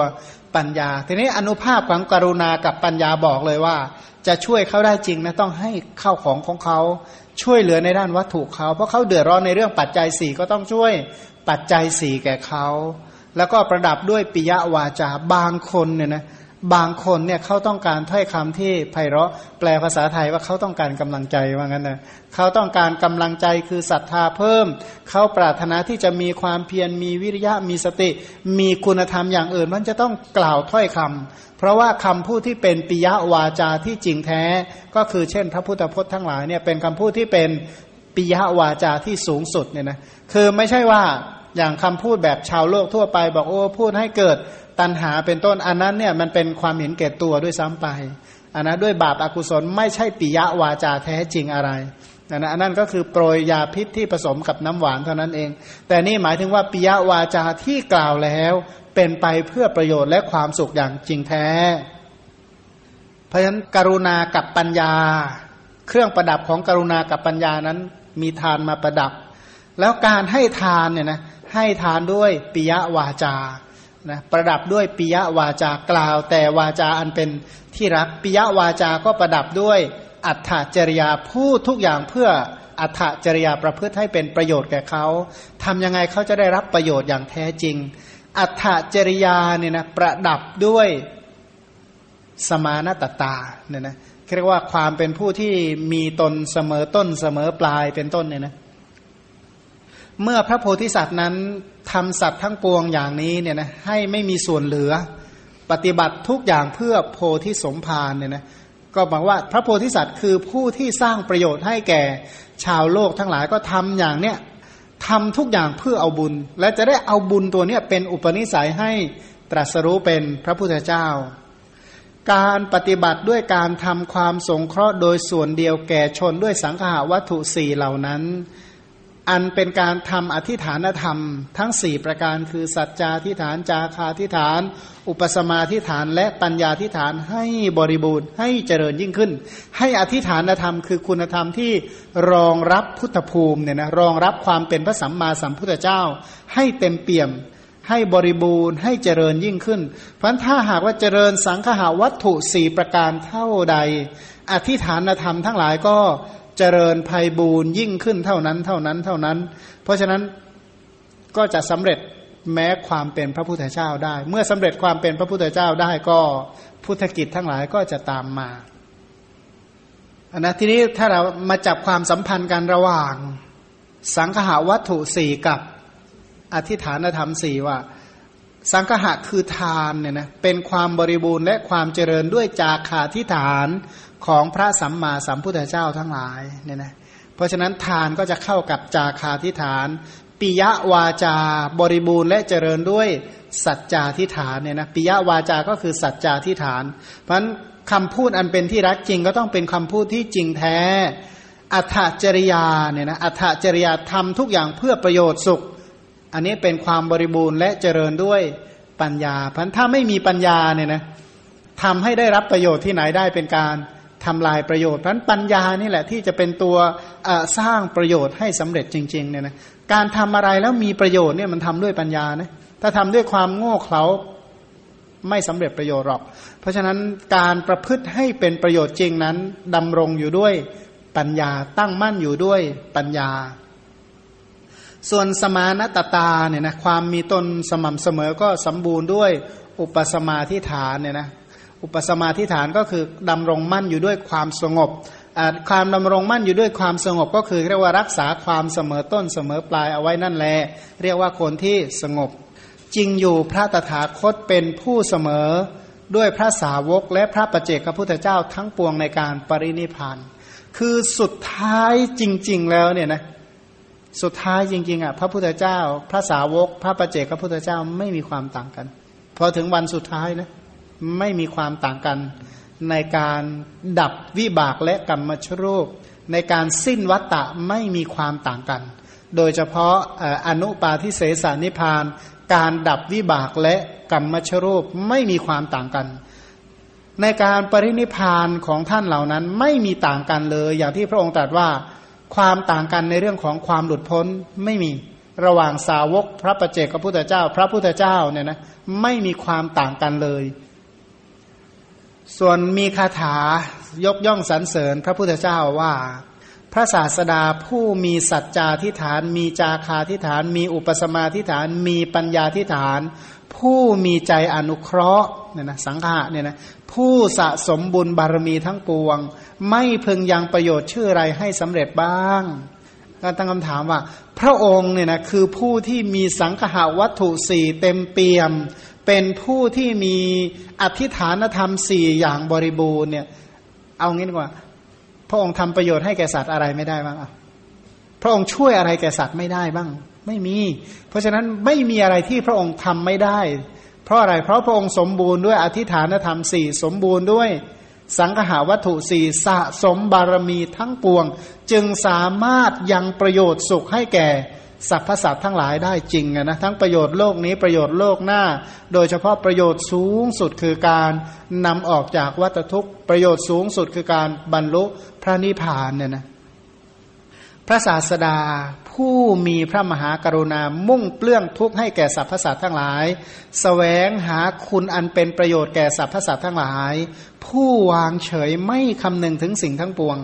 ปัญญาทีนี้อนุภาพของกรุณากับปัญญาบอกเลยว่าจะช่วยเขาได้จริงนะต้องให้ข้าวของของเขาช่วยเหลือในด้านวัตถุเขาเพราะเขาเดือดร้อนในเรื่องปัจจัยสี่ก็ต้องช่วยปัจจัยสี่แก่เขาแล้วก็ประดับด้วยปิยวาจาบางคนเนี่ยนะบางคนเนี่ยเขาต้องการถ้อยคำที่ไพเราะแปลภาษาไทยว่าเขาต้องการกำลังใจว่างั้นนะเขาต้องการกำลังใจคือศรัทธาเพิ่มเขาปรารถนาที่จะมีความเพียรมีวิริยะมีสติมีคุณธรรมอย่างอื่นมันจะต้องกล่าวถ้อยคำเพราะว่าคำพูดที่เป็นปิยวาจาที่จริงแท้ก็คือเช่นพระพุทธพจน์ทั้งหลายเนี่ยเป็นคำพูดที่เป็นปิยวาจาที่สูงสุดเนี่ยนะคือไม่ใช่ว่าอย่างคำพูดแบบชาวโลกทั่วไปบอกโอ้พูดให้เกิดตัณหาเป็นต้นอันนั้นเนี่ยมันเป็นความเห็นแก่ตัวด้วยซ้ำไปอันนั้นด้วยบาปอกุศลไม่ใช่ปิยวาจาแท้จริงอะไรอันนั้นก็คือโปรยยาพิษที่ผสมกับน้ำหวานเท่านั้นเองแต่นี่หมายถึงว่าปิยวาจาที่กล่าวแล้วเป็นไปเพื่อประโยชน์และความสุขอย่างจริงแท้เพราะฉะนั้นกรุณากับปัญญาเครื่องประดับของกรุณากับปัญญานั้นมีทานมาประดับแล้วการให้ทานเนี่ยนะให้ทานด้วยปิยวาจานะประดับด้วยปิยวาจากล่าวแต่วาจาอันเป็นที่รักปิยวาจาก็ประดับด้วยอัตถจริยาพูดทุกอย่างเพื่ออัตถจริยาประพฤติให้เป็นประโยชน์แก่เขาทำยังไงเขาจะได้รับประโยชน์อย่างแท้จริงอัตถจริยาเนี่ยนะประดับด้วยสมานตตาเนี่ยนะเรียกว่าความเป็นผู้ที่มีตนเสมอต้นเสมอปลายเป็นต้นเนี่ยนะเมื่อพระโพธิสัตว์นั้นทำสัตว์ทั้งปวงอย่างนี้เนี่ยนะให้ไม่มีส่วนเหลือปฏิบัติทุกอย่างเพื่อโพธิสมภารเนี่ยนะก็บอกว่าพระโพธิสัตว์คือผู้ที่สร้างประโยชน์ให้แก่ชาวโลกทั้งหลายก็ทำอย่างเนี้ยทำทุกอย่างเพื่อเอาบุญและจะได้เอาบุญตัวเนี้ยเป็นอุปนิสัยให้ตรัสรู้เป็นพระพุทธเจ้าการปฏิบัติด้วยการทำความสงเคราะห์โดยส่วนเดียวแก่ชนด้วยสังฆาวัตถุสี่เหล่านั้นอันเป็นการทำอธิฐานธรรมทั้งสี่ประการคือสัจจาธิฐานจาคาธิฐานอุปสมาธิฐานและปัญญาธิฐานให้บริบูรณ์ให้เจริญยิ่งขึ้นให้อธิฐานธรรมคือคุณธรรมที่รองรับพุทธภูมิเนี่ยนะรองรับความเป็นพระสัมมาสัมพุทธเจ้าให้เต็มเปี่ยมให้บริบูรณ์ให้เจริญยิ่งขึ้นเพราะถ้าหากว่าเจริญสังฆาวัตถุสี่ประการเท่าใดอธิฐานธรรมทั้งหลายก็เจริญไพบูรย์ยิ่งขึ้นเท่านั้นเท่านั้นเท่านั้นเพราะฉะนั้นก็จะสำเร็จแม้ความเป็นพระพุทธเจ้าได้เมื่อสำเร็จความเป็นพระพุทธเจ้าได้ก็พุทธกิจทั้งหลายก็จะตามมาอันนั้นทีนี้ถ้าเรามาจับความสัมพันธ์กันระหว่างสังคหวัตถุสี่กับอธิฐานธรรมสี่ว่าสังคหะคือทานเนี่ยนะเป็นความบริบูรณ์และความเจริญด้วยจาคาธิฐานของพระสัมมาสัมพุทธเจ้าทั้งหลายเนี่ยนะเพราะฉะนั้นทานก็จะเข้ากับจาคาธิฐานปิยวาจาบริบูรณ์และเจริญด้วยสัจจาธิฐานเนี่ยนะปิยวาจาก็คือสัจจาธิฐานเพราะฉะนั้นคำพูดอันเป็นที่รักจริงก็ต้องเป็นคำพูดที่จริงแท้อัตถจริยาเนี่ยนะอัตถจริยาทำทุกอย่างเพื่อประโยชน์สุขอันนี้เป็นความบริบูรณ์และเจริญด้วยปัญญาพันถ้าไม่มีปัญญาเนี่ยนะทำให้ได้รับประโยชน์ที่ไหนได้เป็นการทำลายประโยชน์พันปัญญานี่แหละที่จะเป็นตัวสร้างประโยชน์ให้สำเร็จจริงๆเนี่ยนะการทำอะไรแล้วมีประโยชน์เนี่ยมันทำด้วยปัญญานะถ้าทำด้วยความโง่เขลาไม่สำเร็จประโยชน์หรอกเพราะฉะนั้นการประพฤติให้เป็นประโยชน์จริงนั้นดำรงอยู่ด้วยปัญญาตั้งมั่นอยู่ด้วยปัญญา ส่วนสมานตตาเนี่ยนะความมีตนสม่ำเสมอก็สมบูรณ์ด้วยอุปสมาธิฐานเนี่ยนะอุปสมาธิฐานก็คือดำรงมั่นอยู่ด้วยความสงบความดำรงมั่นอยู่ด้วยความสงบก็คือเรียกว่ารักษาความเสมอต้นเสมอปลายเอาไว้นั่นแหละเรียกว่าคนที่สงบจริงอยู่พระตถาคตเป็นผู้เสมอด้วยพระสาวกและพระปัจเจกพุทธเจ้าทั้งปวงในการปรินิพพานคือสุดท้ายจริงๆแล้วเนี่ยนะสุดท้ายจริงๆอ่ะพระพุทธเจ้าพระสาวกพระปัจเจกพุทธเจ้าไม่มีความต่างกันพอถึงวันสุดท้ายนะไม่มีความต่างกันในการดับวิบากและกรรมชรูปในการสิ้นวัฏฏะไม่มีความต่างกันโดยเฉพาะอนุปาทิเสสนิพพานการดับวิบากและกรรมชรูปไม่มีความต่างกันในการปรินิพพานของท่านเหล่านั้นไม่มีต่างกันเลยอย่างที่พระองค์ตรัสว่าความต่างกันในเรื่องของความหลุดพ้นไม่มีระหว่างสาวกพระปัจเจกพุทธเจ้าพระพุทธเจ้าเนี่ยนะไม่มีความต่างกันเลยส่วนมีคาถายกย่องสรรเสริญพระพุทธเจ้าว่าพระศาสดาผู้มีสัจจาธิฐานมีจาคาธิฐานมีอุปสมาธิฐานมีปัญญาธิฐานผู้มีใจอนุเคราะห์เนี่ยนะสังฆะเนี่ยนะผู้สะสมบุญบารมีทั้งปวงไม่พึงยังประโยชน์ชื่อไรให้สำเร็จบ้างการตั้งคำถามว่าพระองค์เนี่ยนะคือผู้ที่มีสังคหวัตถุสี่เต็มเปี่ยมเป็นผู้ที่มีอธิฐานธรรมสี่อย่างบริบูรณ์เนี่ยเอางี้ดีกว่าพระองค์ทำประโยชน์ให้แก่สัตว์อะไรไม่ได้บ้างพระองค์ช่วยอะไรแก่สัตว์ไม่ได้บ้างไม่มีเพราะฉะนั้นไม่มีอะไรที่พระองค์ทำไม่ได้เพราะอะไรเพราะพระองค์สมบูรณ์ด้วยอธิฐานธรรมสี่สมบูรณ์ด้วยสังคหวัตถุสี่สะสมบารมีทั้งปวงจึงสามารถยังประโยชน์สุขให้แก่สรรพสัตว์ทั้งหลายได้จริงนะทั้งประโยชน์โลกนี้ประโยชน์โลกหน้าโดยเฉพาะประโยชน์สูงสุดคือการนำออกจากวัฏทุกข์ประโยชน์สูงสุดคือการบรรลุพระนิพพานเนี่ยนะพระศาสดาผู้มีพระมหากรุณามุ่งเปลื้องทุกข์ให้แก่สรรพสัตว์ทั้งหลายแสวงหาคุณอันเป็นประโยชน์แก่สรรพสัตว์ทั้งหลายผู้วางเฉยไม่คำนึงถึงสิ่งทั้งปวง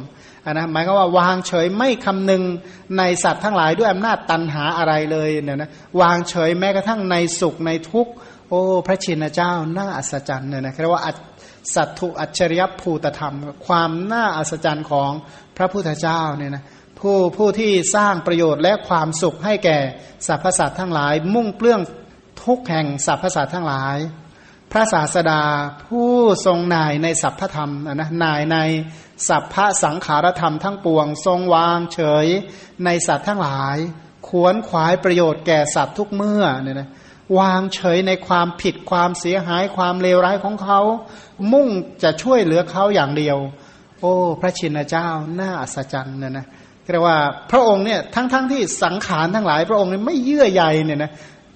อ่ะนะหมายก็ว่าวางเฉยไม่คำนึงในสัตว์ทั้งหลายด้วยอำนาจตันหาอะไรเลยเนี่ยนะวางเฉยแม้กระทั่งในสุขในทุกข์โอ้พระชินเจ้าน่าอัศจรรย์เนี่ยนะเรียกว่าสัตถุอัจฉริยภูตธรรมความน่าอัศจรรย์ของพระพุทธเจ้าเนี่ยนะผู้ผู้ที่สร้างประโยชน์และความสุขให้แก่สรรพสัตว์ทั้งหลายมุ่งเปลื้องทุกข์แห่งสรรพสัตว์ทั้งหลายพระศาสดาผู้ทรงนายในสัพพธรรมนะนายในสัพพสังขารธรรมทั้งปวงทรงวางเฉยในสัตว์ทั้งหลายขวนขวายประโยชน์แก่สัตว์ทุกเมื่อเนี่ยนะวางเฉยในความผิดความเสียหายความเลวร้ายของเขามุ่งจะช่วยเหลือเขาอย่างเดียวโอ้พระชินเจ้าน่าอัศจรรย์เนี่ยนะเรียกว่าพระองค์เนี่ยทั้งๆ ท, ที่สังขารทั้งหลายพระองค์เนี่ยไม่เยื่อใยเนี่ยนะ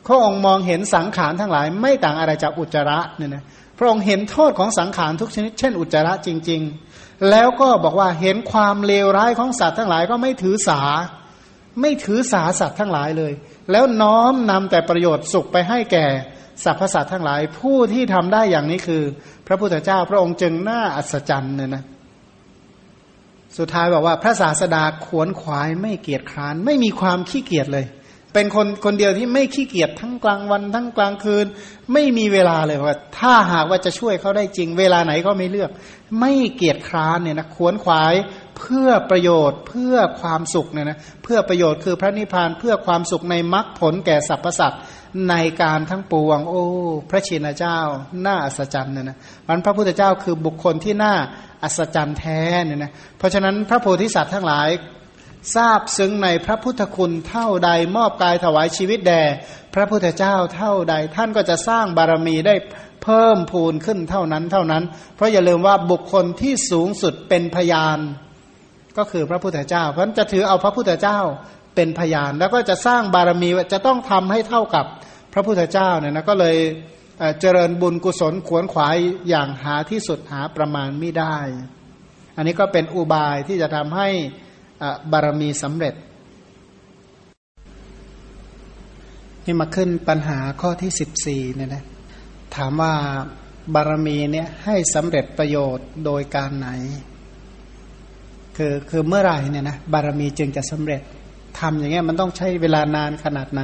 พระองค์มองเห็นสังขารทั้งหลายไม่ต่างอะไรจากอุจจาระเนี่ยนะพระองค์เห็นโทษของสังขารทุกชนิดเช่นอุจจาระจริงๆแล้วก็บอกว่าเห็นความเลวร้ายของสัตว์ทั้งหลายก็ไม่ถือสาไม่ถือสาสัตว์ทั้งหลายเลยแล้วน้อมนำแต่ประโยชน์สุขไปให้แก่สรรพสัตว์ทั้งหลายผู้ที่ทำได้อย่างนี้คือพระพุทธเจ้าพระองค์จึงน่าอัศจรรย์เนี่ยนะสุดท้ายบอกว่าพระศาสดาขวนขวายไม่เกียจคร้านไม่มีความขี้เกียจเลยเป็นคนคนเดียวที่ไม่ขี้เกียจทั้งกลางวันทั้งกลางคืนไม่มีเวลาเลยว่าถ้าหากว่าจะช่วยเขาได้จริงเวลาไหนก็ไม่เลือกไม่เกียจคร้านเนี่ยนะขวนขวายเพื่อประโยชน์เพื่อความสุขเนี่ยนะเพื่อประโยชน์คือพระนิพพานเพื่อความสุขในมรรคผลแก่สรรพสัตว์ในการทั้งปวงโอ้พระชินเจ้าน่าอัศจรรย์เนี่ยนะมันพระพุทธเจ้าคือบุคคลที่น่าอัศจรรย์แท้เนี่ยนะเพราะฉะนั้นพระโพธิสัตว์ทั้งหลายทราบซึ้งในพระพุทธคุณเท่าใดมอบกายถวายชีวิตแด่พระพุทธเจ้าเท่าใดท่านก็จะสร้างบารมีได้เพิ่มพูนขึ้นเท่านั้นเท่านั้นเพราะอย่าลืมว่าบุคคลที่สูงสุดเป็นพยานก็คือพระพุทธเจ้าเพราะฉะนั้นจะถือเอาพระพุทธเจ้าเป็นพยานแล้วก็จะสร้างบารมีจะต้องทำให้เท่ากับพระพุทธเจ้าเนี่ยนะก็เลยเจริญบุญกุศลขวนขวายอย่างหาที่สุดหาประมาณไม่ได้อันนี้ก็เป็นอุบายที่จะทำให้บารมีสำเร็จนี่มาขึ้นปัญหาข้อที่สิบสี่เนี่ยนะถามว่าบารมีเนี่ยให้สำเร็จประโยชน์โดยการไหนคือคือเมื่อไหร่เนี่ยนะบารมีจึงจะสำเร็จ ทำอย่างเงี้ยมันต้องใช้เวลานานขนาดไหน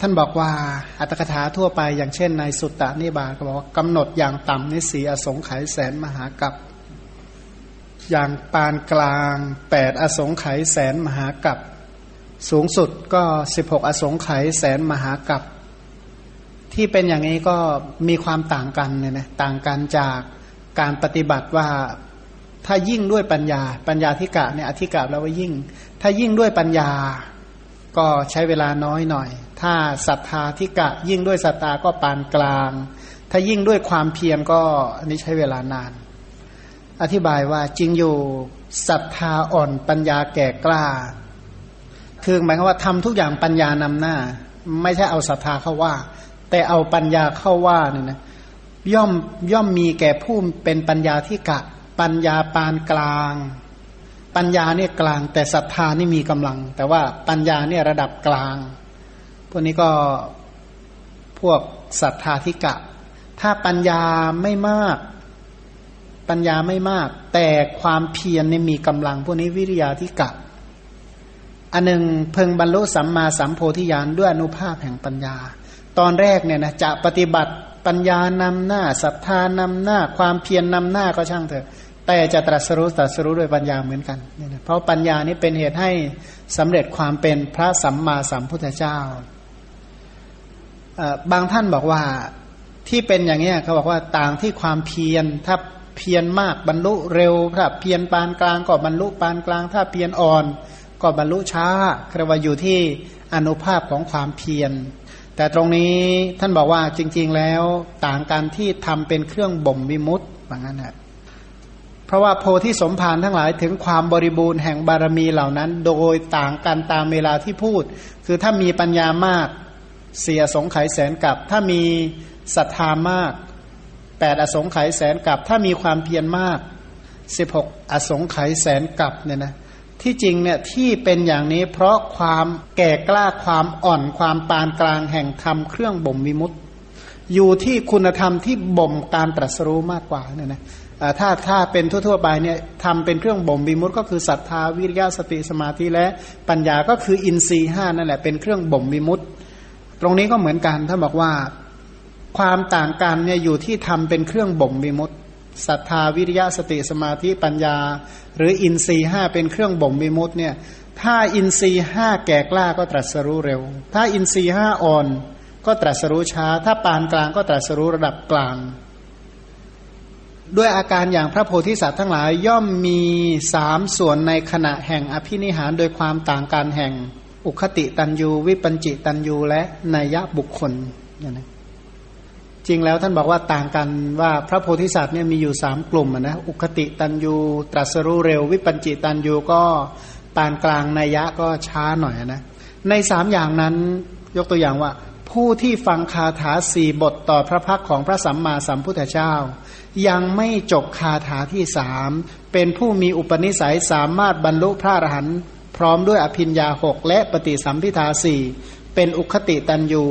ท่านบอกว่าอัตถกถาทั่วไปอย่างเช่นในสุตตนิบาตก็บอกว่ากำหนดอย่างต่ำนี่สี่อสงไขยแสนมหากรัปอย่างปานกลางแปดอสงไขยแสนมหากรัปสูงสุดก็สิบหกอสงไขยแสนมหากรัปที่เป็นอย่างนี้ก็มีความต่างกันเนี่ยนะต่างกันจากการปฏิบัติว่าถ้ายิ่งด้วยปัญญาปัญญาธิกะเนี่ยอธิกะแล้วว่ายิ่งถ้ายิ่งด้วยปัญญาก็ใช้เวลาน้อยหน่อยถ้าศรัทธาธิกะยิ่งด้วยศรัทธาก็ปานกลางถ้ายิ่งด้วยความเพียรก็อันนี้ใช้เวลานานอธิบายว่าจริงอยู่ศรัทธาอ่อนปัญญาแก่กล้าคือหมายความว่าทำทุกอย่างปัญญานำหน้าไม่ใช่เอาศรัทธาเข้าว่าแต่เอาปัญญาเข้าว่าเนี่ยนะย่อมย่อมมีแก่ผู้เป็นปัญญาธิกะปัญญาปานกลางปัญญาเนี่ยกลางแต่ศรัทธานี่มีกำลังแต่ว่าปัญญาเนี่ยระดับกลางพวกนี้ก็พวกศรัทธาธิกะถ้าปัญญาไม่มากปัญญาไม่มากแต่ความเพียรเนี่ยมีกำลังพวกนี้วิริยาธิกะอันหนึ่งเพิ่งบรรลุสัมมาสัมโพธิญาณด้วยอนุภาพแห่งปัญญาตอนแรกเนี่ยนะจะปฏิบัติปัญญานำหน้าศรัทธานำหน้าความเพียรนำหน้าก็ช่างเถอะแต่จะตรัสรู้ตรัสรู้ด้วยปัญญาเหมือนกันเนี่ยนะเพราะปัญญานี้เป็นเหตุให้สำเร็จความเป็นพระสัมมาสัมพุทธเจ้าบางท่านบอกว่าที่เป็นอย่างนี้เขาบอกว่าต่างที่ความเพียรถ้าเพียรมากบรรลุเร็วถ้าเพียรปานกลางก็บรรลุปานกลางถ้าเพียรอ่อนก็บรรลุช้าเรียกว่าอยู่ที่อานุภาพของความเพียรแต่ตรงนี้ท่านบอกว่าจริงๆแล้วต่างกันที่ทำเป็นเครื่องบ่มวิมุตติว่างั้นนะเพราะว่าโพธิสมภารทั้งหลายถึงความบริบูรณ์แห่งบารมีเหล่านั้นโดยต่างกันตามเวลาที่พูดคือถ้ามีปัญญามากเสียอสงไขยแสนกับถ้ามีศรัทธามากแปดอสงไขยแสนกับถ้ามีความเพียรมากสิบหกอสงไขยแสนกับเนี่ยนะที่จริงเนี่ยที่เป็นอย่างนี้เพราะความแก่กล้าความอ่อนความปานกลางแห่งธรรมเครื่องบ่มวิมุตติอยู่ที่คุณธรรมที่บ่มการตรัสรู้มากกว่าเนี่ยนะถ้าถ้าเป็นทั่วๆไปเนี่ยทำเป็นเครื่องบ่มวิมุตติก็คือศรัทธาวิริยะสติสมาธิและปัญญาก็คืออินทรีย์ห้านั่นแหละเป็นเครื่องบ่มวิมุตติตรงนี้ก็เหมือนกันถ้าบอกว่าความต่างกันเนี่ยอยู่ที่ทำเป็นเครื่องบ่มวิมุตติศรัทธาวิริยะสติสมาธิปัญญาหรืออินทรีย์ห้าเป็นเครื่องบ่มวิมุตติเนี่ยถ้าอินทรีย์ห้าแก่กล้าก็ตรัสรู้เร็วถ้าอินทรีย์ห้าอ่อนก็ตรัสรู้ช้าถ้าปานกลางก็ตรัสรู้ระดับกลางด้วยอาการอย่างพระโพธิสัตว์ทั้งหลายย่อมมีสามส่วนในขณะแห่งอภินิหารโดยความต่างกันแห่งอุคติตัญญูวิปัญจิตัญญูและนัยยะบุคคลอย่างนี้จริงแล้วท่านบอกว่าต่างกันว่าพระโพธิสัตว์เนี่ยมีอยู่สามกลุ่มนะอุคติตัญญูตรัสรู้เร็ววิปัญจิตัญญูก็ปานกลางนัยยะก็ช้าหน่อยนะในสามอย่างนั้นยกตัวอย่างว่าผู้ที่ฟังคาถาสี่บทต่อพระพักของพระสัมมาสัมพุทธเจ้ายังไม่จบคาถาที่สามเป็นผู้มีอุปนิสัยสามารถบรรลุพระอรหันต์พร้อมด้วยอภิญญาหกและปฏิสัมภิทาสี่เป็นอุคติตัญญู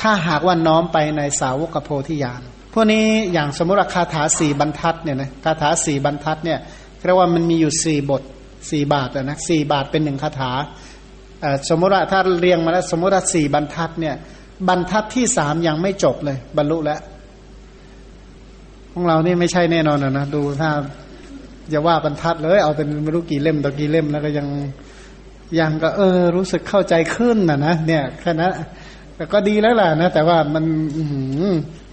ถ้าหากว่าน้อมไปในสาวกโพธิญาณพวกนี้อย่างสมมติคาถาสี่บรรทัดเนี่ยนะคาถาสี่บรรทัดเนี่ยเรียกว่ามันมีอยู่สี่บทสี่บาทนะสี่บาทเป็นหนึ่งคาถาสมมติว่าถ้าเรียงมาแล้วสมมติว่าสี่บรรทัดเนี่ยบรรทัดที่สามยังไม่จบเลยบรรลุแล้วของเรานี่ไม่ใช่แน่นอนนะดูถ้าอย่าว่าบรรทัดเลยเอาเป็นไม่รู้กี่เล่มต่อกี่เล่มแล้วก็ยังยังก็เออรู้สึกเข้าใจขึ้นนะนะเนี่ยแค่นั้นแต่ก็ดีแล้วล่ะนะแต่ว่ามัน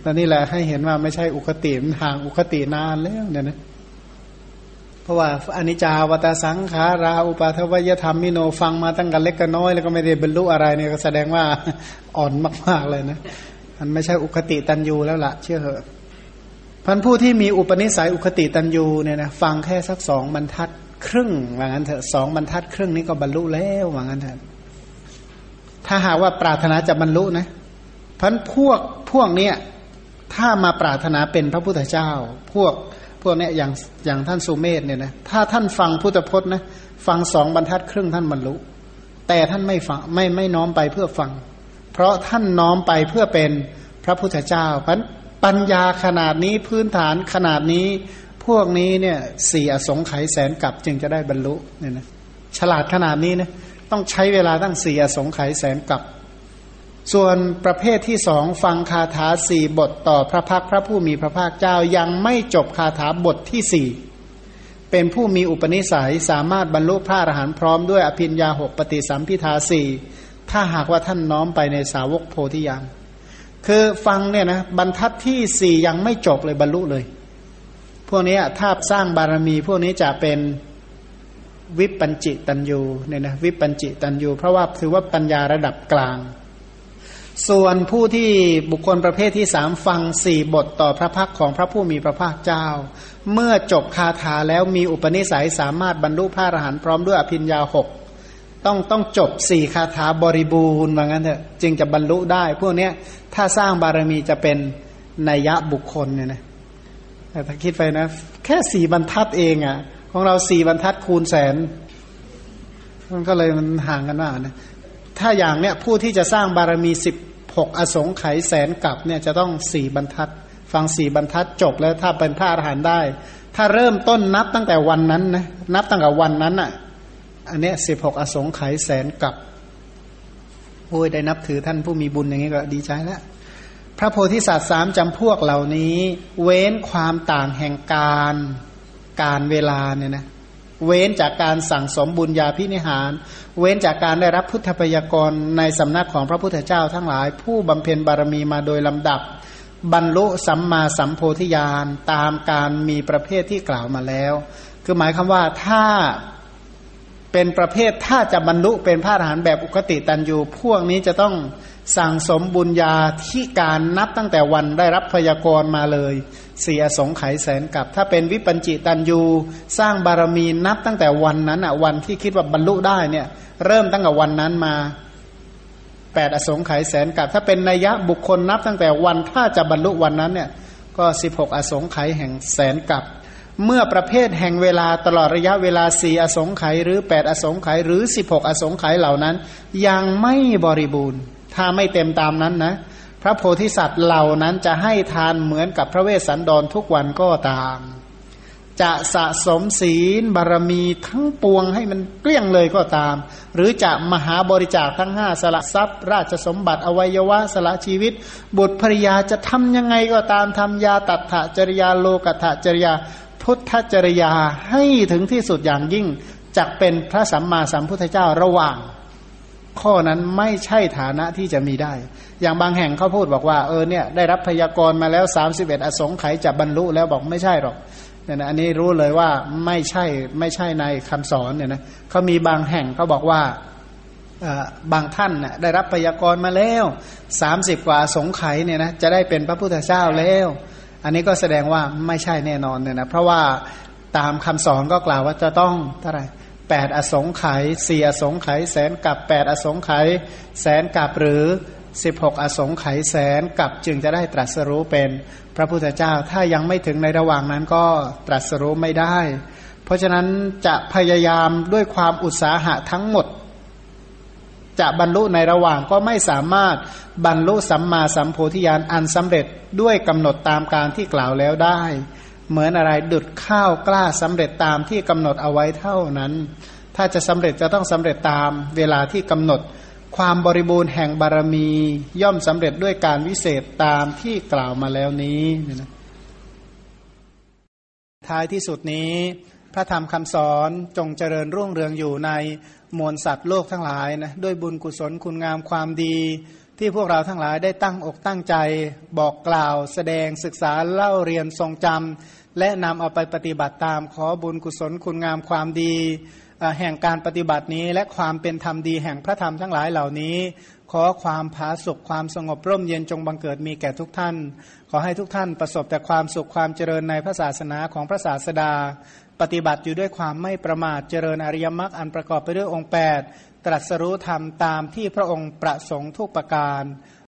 ตอนนี้แหละให้เห็นว่าไม่ใช่อุคติมันห่างอุคตินานแล้วเนี่ยนะเพราะว่าอนิจจาวตาสังขาราอุปาทวยธรรมมิโนฟังมาตั้งกันเล็กกันน้อยแล้วก็ไม่ได้บรรลุอะไรเนี่ยก็แสดงว่าอ่อนมากๆเลยนะมันไม่ใช่อุคติตัญญูแล้วล่ะเชื่อเหอะพันผู้ที่มีอุปนิสัยอุคติตัญญูเนี่ยนะฟังแค่สักสองบรรทัดครึ่งว่างั้นเถอะสองบรรทัดครึ่งนี้ก็บรรลุแล้วว่างั้นเถอะถ้าหากว่าปรารถนาจะบรรลุนะพันพวกพวกเนี้ยถ้ามาปรารถนาเป็นพระพุทธเจ้าพวกพวกเนี้ยอย่างอย่างท่านสุเมธเนี่ยนะถ้าท่านฟังพุทธพจน์นะฟังสองบรรทัดครึ่งท่านบรรลุแต่ท่านไม่ฟังไม่ไม่น้อมไปเพื่อฟังเพราะท่านน้อมไปเพื่อเป็นพระพุทธเจ้าพันปัญญาขนาดนี้พื้นฐานขนาดนี้พวกนี้เนี่ยสี่อสงไขยแสนกลับจึงจะได้บรรลุเนี่ยนะ ฉลาดขนาดนี้นะต้องใช้เวลาตั้งสี่อสงไขยแสนกับส่วนประเภทที่สองฟังคาถาสี่บทต่อพระพักพระผู้มีพระภาคเจ้ายังไม่จบคาถาบทที่สี่เป็นผู้มีอุปนิสัยสามารถบรรลุพระอรหันต์พร้อมด้วยอภิญญาหกปฏิสัมภิทาสี่ถ้าหากว่าท่านน้อมไปในสาวกโพธิญาณคือฟังเนี่ยนะบรรทัดที่สี่ยังไม่จบเลยบรรลุเลยพวกนี้ถ้าสร้างบารมีพวกนี้จะเป็นวิปัญจิตัญญูเนี่ยนะวิปัญจิตัญญูเพราะว่าถือว่าปัญญาระดับกลางส่วนผู้ที่บุคคลประเภทที่สามฟังสี่บทต่อพระพักของพระผู้มีพระภาคเจ้าเมื่อจบคาถาแล้วมีอุปนิสัยสามารถบรรลุพระอรหันต์พร้อมด้วยอภิญญาหกต้องต้องจบสี่คาถาบริบูรณ์ว่างั้นเถอะจึงจะบรรลุได้พวกนี้ถ้าสร้างบารมีจะเป็นนัยยะบุคคลเนี่ยนะถ้าคิดไปนะแค่สี่บรรทัดเองอ่ะของเราสี่บรรทัดคูณแสนมันก็เลยมันห่างกันมากนะถ้าอย่างเนี้ยผู้ที่จะสร้างบารมีสิบหกอสงไขยแสนกับเนี่ยจะต้องสี่บรรทัดฟังสี่บรรทัดจบแล้วถ้าเป็นพระอรหันต์ได้ถ้าเริ่มต้นนับตั้งแต่วันนั้นนะนับตั้งแต่วันนั้นอ่ะอันเนี้ยสิบหกอสงไขยแสนกับโอ้ยได้นับถือท่านผู้มีบุญอย่างนี้ก็ดีใจแล้วพระโพธิสัตว์สามจำพวกเหล่านี้เว้นความต่างแห่งการการเวลาเนี่ยนะเว้นจากการสั่งสมบุญญาภินิหารเว้นจากการได้รับพุทธพยากรในสำนักของพระพุทธเจ้าทั้งหลายผู้บำเพ็ญบารมีมาโดยลำดับบรรลุสัมมาสัมโพธิญาณตามการมีประเภทที่กล่าวมาแล้วคือหมายความว่าถ้าเป็นประเภทถ้าจะบรรลุเป็นพระอรหันต์แบบอุคติตัญญูพวกนี้จะต้องสั่งสมบุญญาที่การนับตั้งแต่วันได้รับพยากรมาเลยสี่อสงไขยแสนกับถ้าเป็นวิปัญจิตัญญูสร้างบารมีนับตั้งแต่วันนั้นอ่ะวันที่คิดว่าบรรลุได้เนี่ยเริ่มตั้งแต่วันนั้นมาแปดอสงไขยแสนกับถ้าเป็นนัยยะบุคคลนับตั้งแต่วันถ้าจะบรรลุวันนั้นเนี่ยก็สิบหกอสงไขยแห่งแสนกับเมื่อประเภทแห่งเวลาตลอดระยะเวลาสี่อสงไขยหรือแปดอสงไขยหรือสิบหกอสงไขยเหล่านั้นยังไม่บริบูรณ์ถ้าไม่เต็มตามนั้นนะพระโพธิสัตว์เหล่านั้นจะให้ทานเหมือนกับพระเวสสันดรทุกวันก็ตามจะสะสมศีลบารมีทั้งปวงให้มันเกลี้ยงเลยก็ตามหรือจะมหาบริจาคทั้งห้าสละทรัพย์ราชสมบัติอวัยวะสละชีวิตบุตรภริยาจะทำยังไงก็ตามทำยาตัตถจริยาโลกัตถจริยาพุทธจริยาให้ถึงที่สุดอย่างยิ่งจักเป็นพระสัมมาสัมพุทธเจ้าระหว่างข้อนั้นไม่ใช่ฐานะที่จะมีได้อย่างบางแห่งเขาพูดบอกว่าเออเนี่ยได้รับพยากรณ์มาแล้วสามสิบเอ็ดอสงไขยจะบรรลุแล้วบอกไม่ใช่หรอกเนี่ยนะอันนี้รู้เลยว่าไม่ใช่ไม่ใช่ในคำสอนเนี่ยนะเขามีบางแห่งเขาบอกว่าบางท่านน่ะได้รับพยากรณ์มาแล้วสามสิบกว่าอสงไขยเนี่ยนะจะได้เป็นพระพุทธเจ้าแล้วอันนี้ก็แสดงว่าไม่ใช่แน่นอนเนี่ยนะเพราะว่าตามคำสอนก็กล่าวว่าจะต้องเท่าไหร่แปดอสงไขยสี่อสงไขยแสนกับแปดอสงไขยแสนกับหรือสิบหกอสงไขยแสนกับจึงจะได้ตรัสรู้เป็นพระพุทธเจ้าถ้ายังไม่ถึงในระหว่างนั้นก็ตรัสรู้ไม่ได้เพราะฉะนั้นจะพยายามด้วยความอุตสาหะทั้งหมดจะบรรลุในระหว่างก็ไม่สามารถบรรลุสัมมาสัมโพธิญาณอันสำเร็จด้วยกำหนดตามการที่กล่าวแล้วได้เหมือนอะไรดุจข้าวกล้าสำเร็จตามที่กำหนดเอาไว้เท่านั้นถ้าจะสำเร็จจะต้องสำเร็จตามเวลาที่กำหนดความบริบูรณ์แห่งบารมีย่อมสำเร็จด้วยการวิเศษตามที่กล่าวมาแล้วนี้ท้ายที่สุดนี้พระธรรมคำสอนจงเจริญรุ่งเรืองอยู่ในมวลสัตว์โลกทั้งหลายนะด้วยบุญกุศลคุณงามความดีที่พวกเราทั้งหลายได้ตั้งอกตั้งใจบอกกล่าวแสดงศึกษาเล่าเรียนทรงจำและนำเอาไปปฏิบัติตามขอบุญกุศลคุณงามความดีแห่งการปฏิบัตินี้และความเป็นธรรมดีแห่งพระธรรมทั้งหลายเหล่านี้ขอความผาสุกความสงบร่มเย็นจงบังเกิดมีแก่ทุกท่านขอให้ทุกท่านประสบแต่ความสุขความเจริญในพระศาสนาของพระศาสดาปฏิบัติอยู่ด้วยความไม่ประมาทเจริญอริยมรรคอันประกอบไปด้วยองค์แปดตรัสรู้ธรรมตามที่พระองค์ประสงค์ทุกประการ